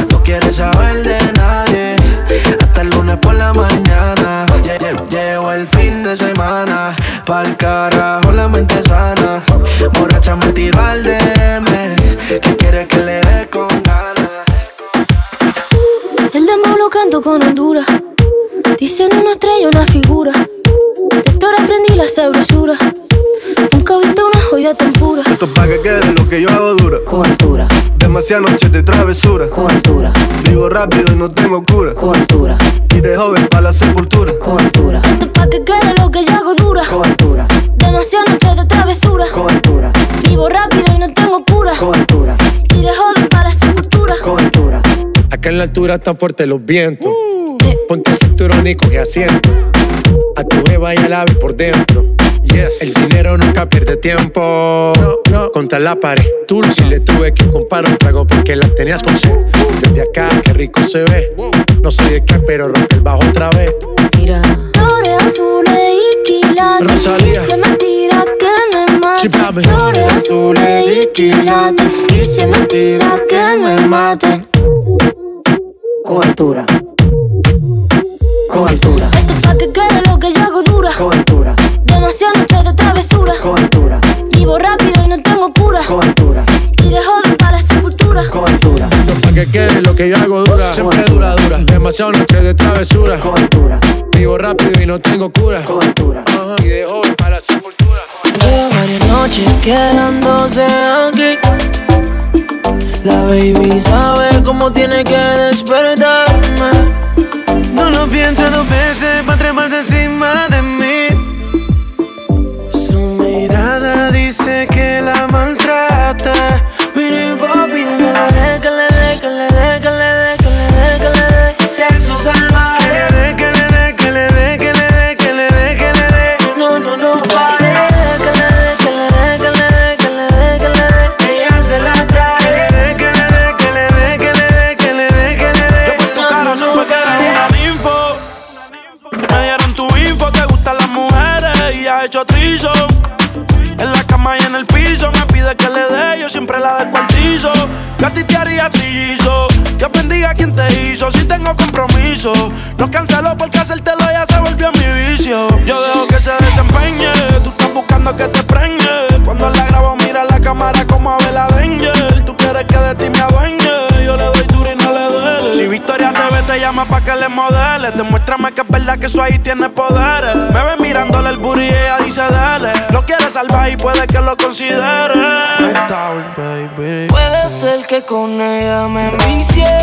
No quiere saber de nadie hasta el lunes por la mañana. Llegó el fin de semana, pa'l carajo la mente sana. Borracha me tiró al DM, que quiere que le dé con ganas. El dembow lo canto con Honduras. Dicen una estrella, una figura. De Victoria aprendí la sabrosura. Nunca viste una joya tan pura. Esto es pa' que quede lo que yo hago dura. Cultura. Demasiadas noches de travesura. Cultura. Vivo rápido y no tengo cura. Cultura. Y de joven pa' la sepultura. Cultura. Esto es pa' que quede lo que yo hago dura. Cultura. Demasiadas noches de travesura. Cultura. Vivo rápido y no tengo cura. Cultura. Y de joven pa' la sepultura. Cultura. Acá en la altura están fuertes los vientos. Ponte el cinturón y coge asiento. A tu jeva y al ave por dentro. Yes. El dinero nunca pierde tiempo. No. Contra la pared. Tú si le tuve que comprar un trago porque la tenías con sed. Desde acá, qué rico se ve. No sé de qué, pero rompe el bajo otra vez. Mira. Flores azules y quilates. Rosalía. Y se me tira que me mate. Flores azules y quilates. Y se me tira que me maten. Cobertura. Cobertura. Esto es pa' que quede lo que yo hago dura. Cobertura. Demasiadas noches de travesura. Cobertura. Vivo rápido y no tengo cura. Cobertura. Y de joven pa' la sepultura. Cobertura. Esto es pa' que quede lo que yo hago dura. Siempre dura. Demasiadas noches de travesura. Cobertura. Vivo rápido y no tengo cura. Cobertura. Y de joven pa' la sepultura. Llevo varias noches quedándose aquí. La baby sabe cómo tiene que despertarme. No lo piensa 2 veces pa' treparse encima de mí. Su mirada dice que la maltrata. Miren papi, que la dé, que le dé, que le dé, que le dé, que le dé, que le dé. Sexo salvaje. Que le dé, que le dé, que le dé, que le dé, que le dé. No, pare. Que le dé, que le dé, que le dé, que le dé, que le dé. Ella se la trae. Que le dé, que le dé, que le dé, que le dé, que le dé. Yo por tu cara supe que eres una. Me dieron tu info, te gustan las mujeres y has hecho trizo. En la cama y en el piso me pide que le dé, yo siempre la descuartizo. Yo a ti te haría trillizo, Dios bendiga a quien te hizo. Si tengo compromiso, no cancelo porque hacértelo ya se volvió mi vicio. Yo dejo que se desempeñe, tú estás buscando que te preñe. Cuando la grabo mira la cámara como a Vela Danger. Tú quieres que de ti me adueñe, yo le doy duro y no le duele. Si Victoria TV te llama pa' que le modele, demuéstrame que es verdad que eso ahí tiene poderes. Me ve mirándole el booty y ella dice dale. Lo quiere salvar y puede que lo considere. Mike Tower, baby. Puede ser que con ella me envicie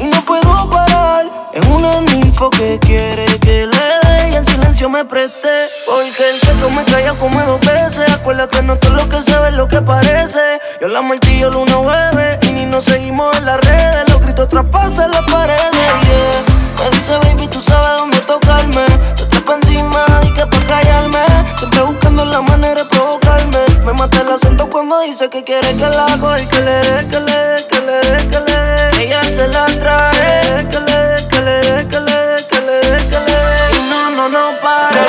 y no puedo parar. Es una ninfo que quiere que le dé y en silencio me preste. Porque el teto me calla como 2 veces. Acuérdate, no todo lo que se ve es lo que parece. Yo la martillo luna bebe y ni nos seguimos en las redes. Los gritos traspasan las paredes, yeah. Me dice baby, tú sabes dónde tocarme. Te trepa encima y que por callarme. Siempre buscando la manera de provocarme. Me mata el acento cuando dice que quiere que la haga. Y que le dé, que le dé, que le dé, que le dé. Ella se la trae. Que le dé, que le dé, que le dé, que le dé, que le dé. Y no para.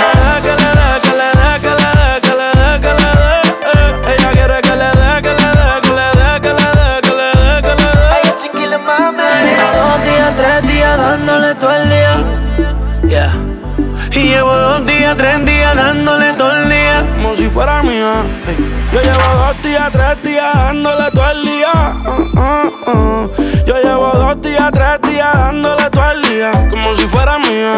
Yeah. Y llevo 2 días, 3 días dándole todo el día, como si fuera mía. Yo llevo 2 días, 3 días dándole todo el día. Yo llevo 2 días, 3 días dándole todo el día, como si fuera mía.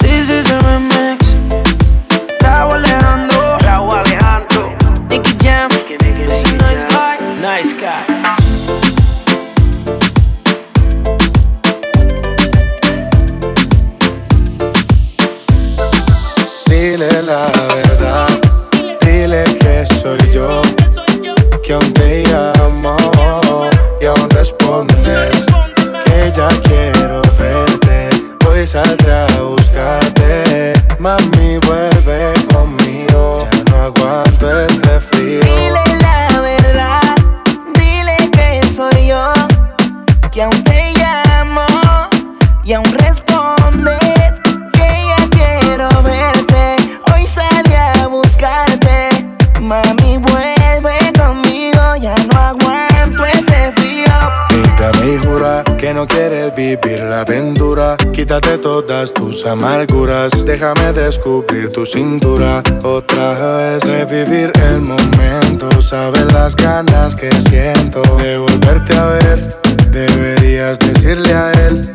This is a remix. Raúl Alejandro. Raúl Alejandro. Nicky Jam. It's a nice guy. Nice guy. Dile la verdad, dile que soy yo, que aún te llamo y aún respondes, que ya quiero verte, hoy saldré a buscarte, mami vuelve conmigo, ya no aguanto este frío. Dile la verdad, dile que soy yo, que aún te llamo y aún respondes, que ya quiero verte. Salí a buscarte, mami vuelve conmigo, ya no aguanto este frío. Mírame y jura que no quieres vivir la aventura, quítate todas tus amarguras, déjame descubrir tu cintura. Otra vez revivir el momento, sabes las ganas que siento de volverte a ver, deberías decirle a él.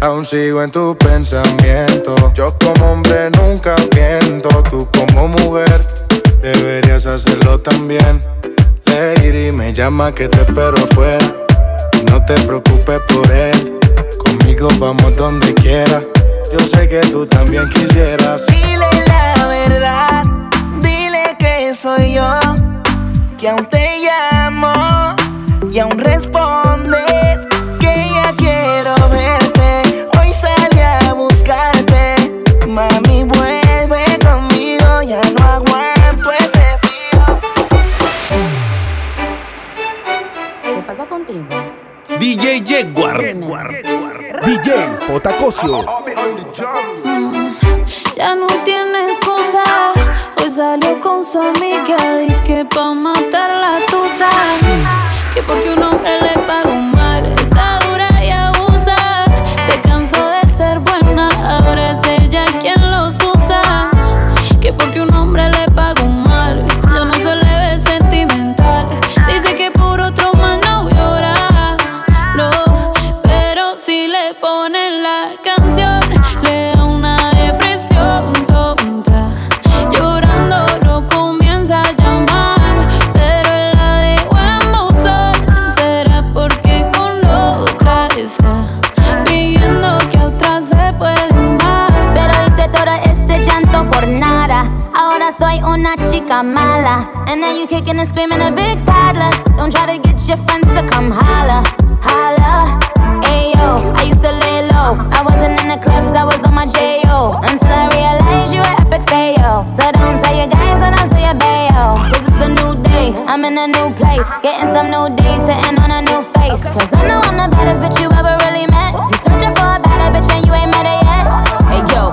Aún sigo en tu pensamiento. Yo como hombre nunca miento. Tú como mujer deberías hacerlo también. Lady me llama que te espero afuera. No te preocupes por él. Conmigo vamos donde quiera. Yo sé que tú también quisieras. Dile la verdad, dile que soy yo, que aún te llamo y aún respondes, que ya quiero ver. Salí a buscarte, mami vuelve conmigo, ya no aguanto este frío. ¿Qué pasa contigo? DJ Jaguar, DJ J. Cosio. Ya no tiene excusa, hoy salió con su amiga, dice que pa' matar la tusa, que porque un hombre le pagó mal, está dura y abusa, se cansó de ser buena, ahora es ella quien los usa. Que porque un hombre le pagó mal, ya no se le ve sentimental. Dice que por otro mal no llora, no. Pero si le ponen la canción, le da una depresión tonta. Llorando no comienza a llamar, pero la dejó en buzón. Será porque con otra está. Por nada, ahora soy una chica mala. And now you kicking and screaming a big toddler. Don't try to get your friends to come holla, holla. Ayo, I used to lay low. I wasn't in the clubs, I was on my J.O. Until I realized you were epic fail. So don't tell your guys when I say a bail. Cause it's a new day, I'm in a new place. Getting some new days, sitting on a new face. Cause I know I'm the baddest bitch you ever really met. You searching for a better bitch and you ain't met her yet. Hey yo,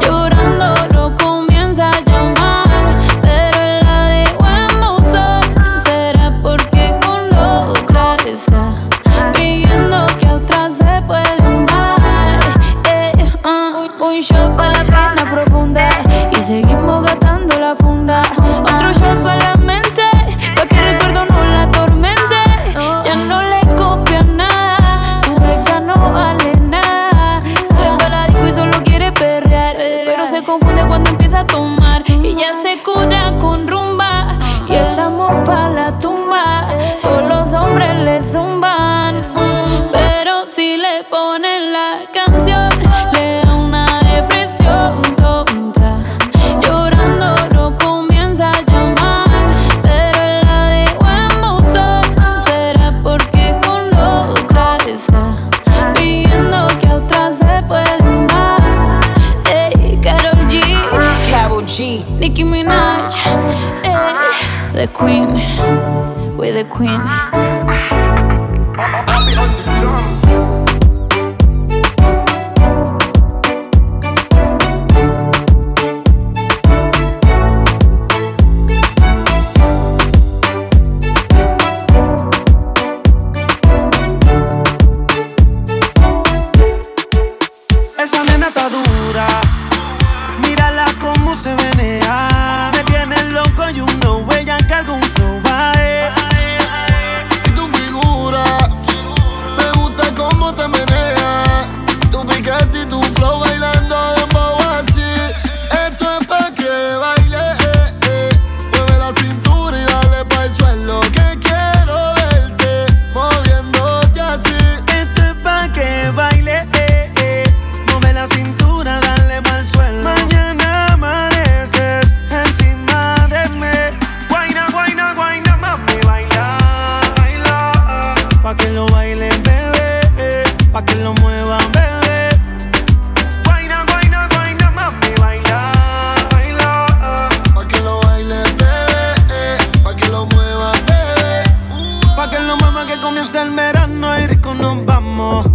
Llorando no comienza a llamar, pero la dejó en buzón. Será porque con otra está, pidiendo que a otra se puede. Un shot pa' la pena profunda y seguimos gastando la funda. Otro shot pa' la mente, pa' que el recuerdo no la atormente. Ya no le copia nada, su ex ya no vale nada. Sale pa' la disco y solo quiere perrear, pero se confunde cuando empieza a tomar. Y ya se cura con rumba y el amor pa' la tumba. Todos los hombres le zumban, pero si le ponen la canción, le da una depresión tonta. Llorando no comienza a llamar, pero la dejó en buzón. Será porque con otra está, pidiendo que a otra se puede amar. Ey, Karol G, Karol G, Nicki Minaj, ey, the queen, we're the queen. I'll be on the drums.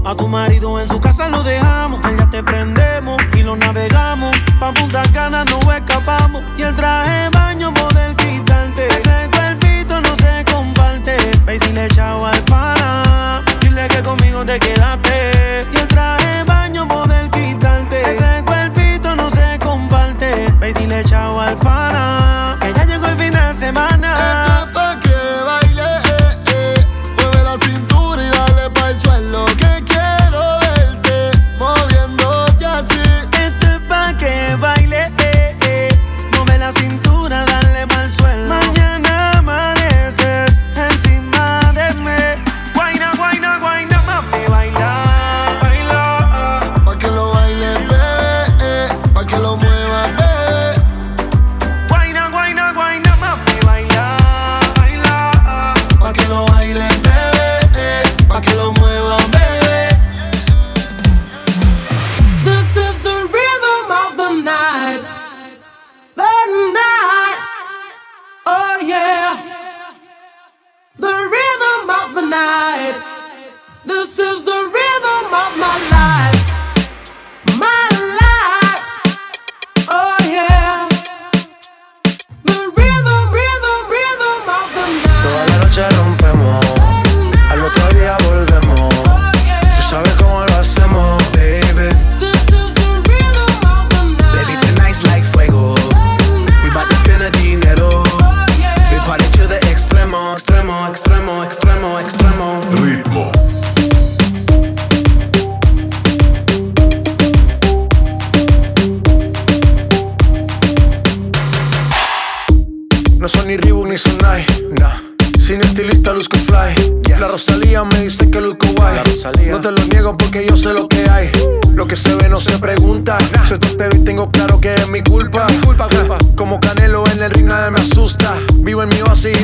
A tu marido en su casa lo dejamos. Allá te prendemos y lo navegamos. Pa' Punta Cana no escapamos. Y el traje de baño poder quitarte. Ese cuerpito no se comparte. Ve y dile chao al pana. Dile que conmigo te quedaste. Y el traje de baño poder quitarte. Ese cuerpito no se comparte. Ve y dile chao al pana. Que ya llegó el fin de semana.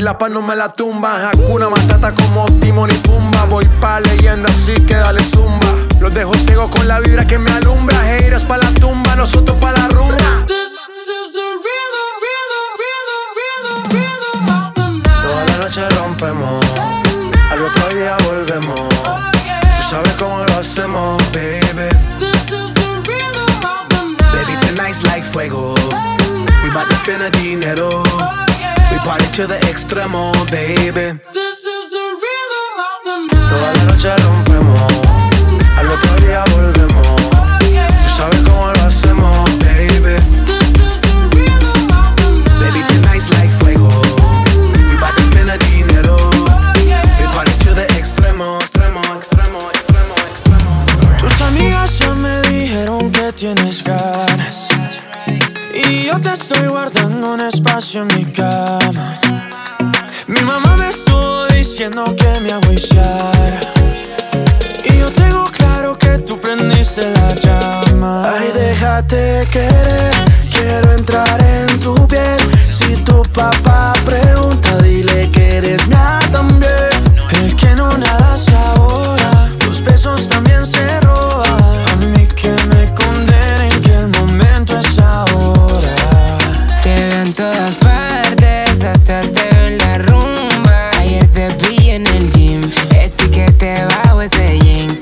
La paz no me la tumba, Hakuna Matata como Timón y Pumba. Voy pa' leyenda, así que dale zumba. Los dejo ciego con la vibra que me alumbra. Heiras pa' la tumba, nosotros pa' la rumba. Toda la noche rompemos, al otro día volvemos. Tú sabes cómo lo hacemos, baby. Baby, tonight's like fuego. We bout to spend the dinero. We party to the extremo, baby. This is the rhythm of the night. Toda la noche rompemos, al otro día volvemos. Oh, yeah. Tú sabes cómo lo hacemos, baby. This is the rhythm of the night. Baby, tonight's like fuego. We bout to spend the dinero. Oh, yeah. We party to the extremo, extremo, extremo, extremo, extremo. Tus amigas ya me dijeron que tienes ganas. Y yo te estoy guardando un espacio en mi cama. Mi mamá me estuvo diciendo que me agüiciara. Y yo tengo claro que tú prendiste la llama. Ay, déjate querer, quiero entrar en tu piel. Si tu papá pregunta, dile que eres mía también. El que no nada se ahora, los besos también se roban. A mí que me condenen, que el momento es ahora. En todas partes, hasta te veo en la rumba. Ayer te vi en el gym, etiquete bajo ese jean.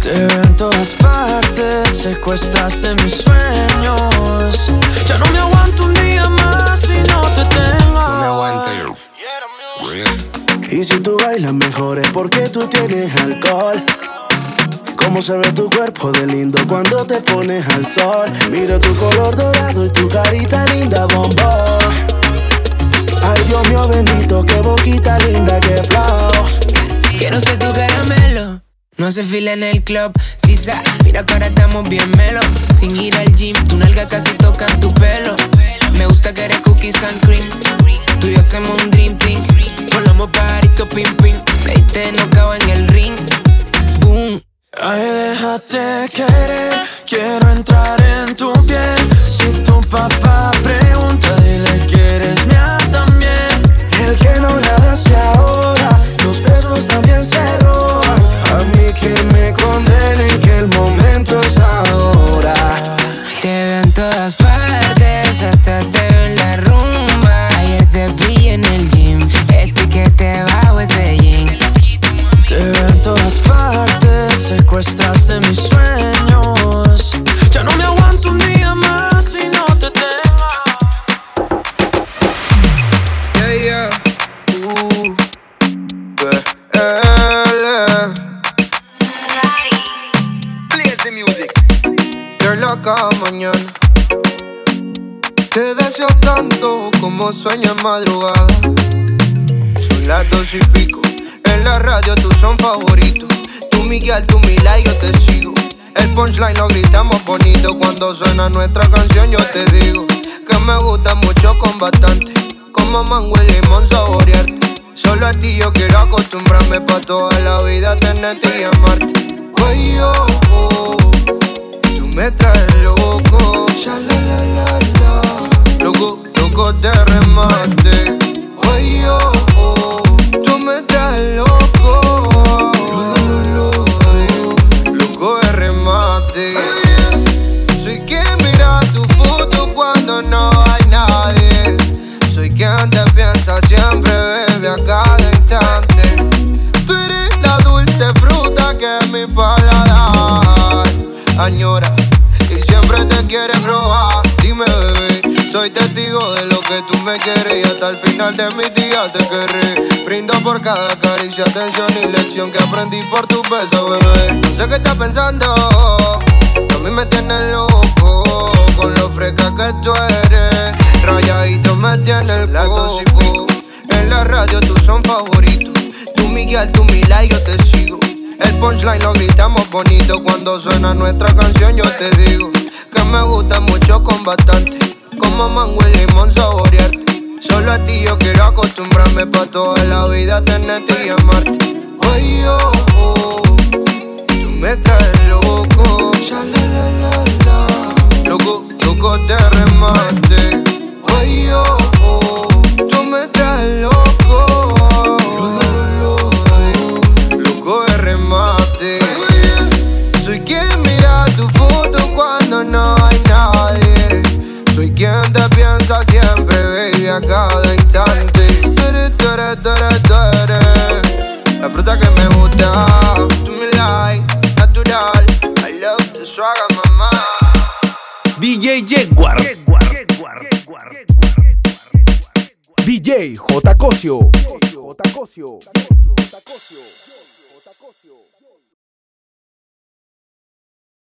Te veo en todas partes, secuestraste mis sueños. Ya no me aguanto un día más si no te tengo. No me aguanto. Y si tú bailas mejor es porque tú tienes alcohol. Cómo se ve tu cuerpo de lindo cuando te pones al sol. Miro tu color dorado y tu carita linda, bombón. Ay, Dios mío bendito, qué boquita linda, qué flow. Quiero ser tu caramelo. No hace fila en el club, sisa. Mira que ahora estamos bien melo. Sin ir al gym, tu nalga casi toca tu pelo. Me gusta que eres cookies and cream. Tú y yo hacemos un dream team. Volamos pajarito, pim, pim. Me diste nocao en el ring. Boom. Ay, déjate querer, quiero entrar en tu piel. Si tu papá pregunta, dile que eres mía también. El que no nada hace ahora, los besos también se roban. A mí que me condenen, que el momento es ahora. Te veo en todas partes, hasta te veo en la rumba. Ayer te vi en el gym, etiquete bajo ese jean. Te veo en todas partes, secuestraste mis sueños. Ya no me aguanto un día más y no te tengo. Yeah, yeah. Play the music. You're loca mañana. Te deseo tanto como sueño en madrugada. Son las 2:00 y pico. En la radio tú son favoritos. Tú Miguel, tú Mila y yo te sigo. El punchline lo gritamos bonito. Cuando suena nuestra canción yo te digo que me gusta mucho con bastante, como mango y limón saborearte. Solo a ti yo quiero acostumbrarme, pa' toda la vida tenerte y amarte. Oye, oh, oh, tú me traes loco. Ya la la la la. Loco, loco de remate. Oye, oh, oh, tú me traes loco. Soy quien mira tu foto cuando no hay nadie. Soy quien te piensa siempre, bebé, a cada instante. Tú eres la dulce fruta que mi paladar añora y siempre te quiere probar. Dime, bebé, soy testigo de lo que tú me quieres y hasta el final de mis días te querré. Brindo por cada caricia, atención y lección que aprendí por tu beso, bebé. No sé qué estás pensando. A mí me tienes loco, con lo fresca que tú eres. Rayadito me tienes loco. En la radio tú son favoritos. Tú Miguel, tú Mila y yo te sigo. El punchline lo gritamos bonito. Cuando suena nuestra canción yo te digo que me gusta mucho con bastante, como mango y limón saborearte. Solo a ti yo quiero acostumbrarme, pa' toda la vida tenerte y amarte. Oye, oh, oh, tú me traes loco. La, la, la, la. Loco, loco de remate. Oye, oh, oh, tú me traes loco. Loco de remate. Soy quien mira tu foto cuando no hay nadie. Soy quien te piensa siempre, baby, a cada instante. Tú eres la fruta que me gusta. Tú me like, natural. Suaga, mamá. DJ Jaguar, DJ J. Cosio.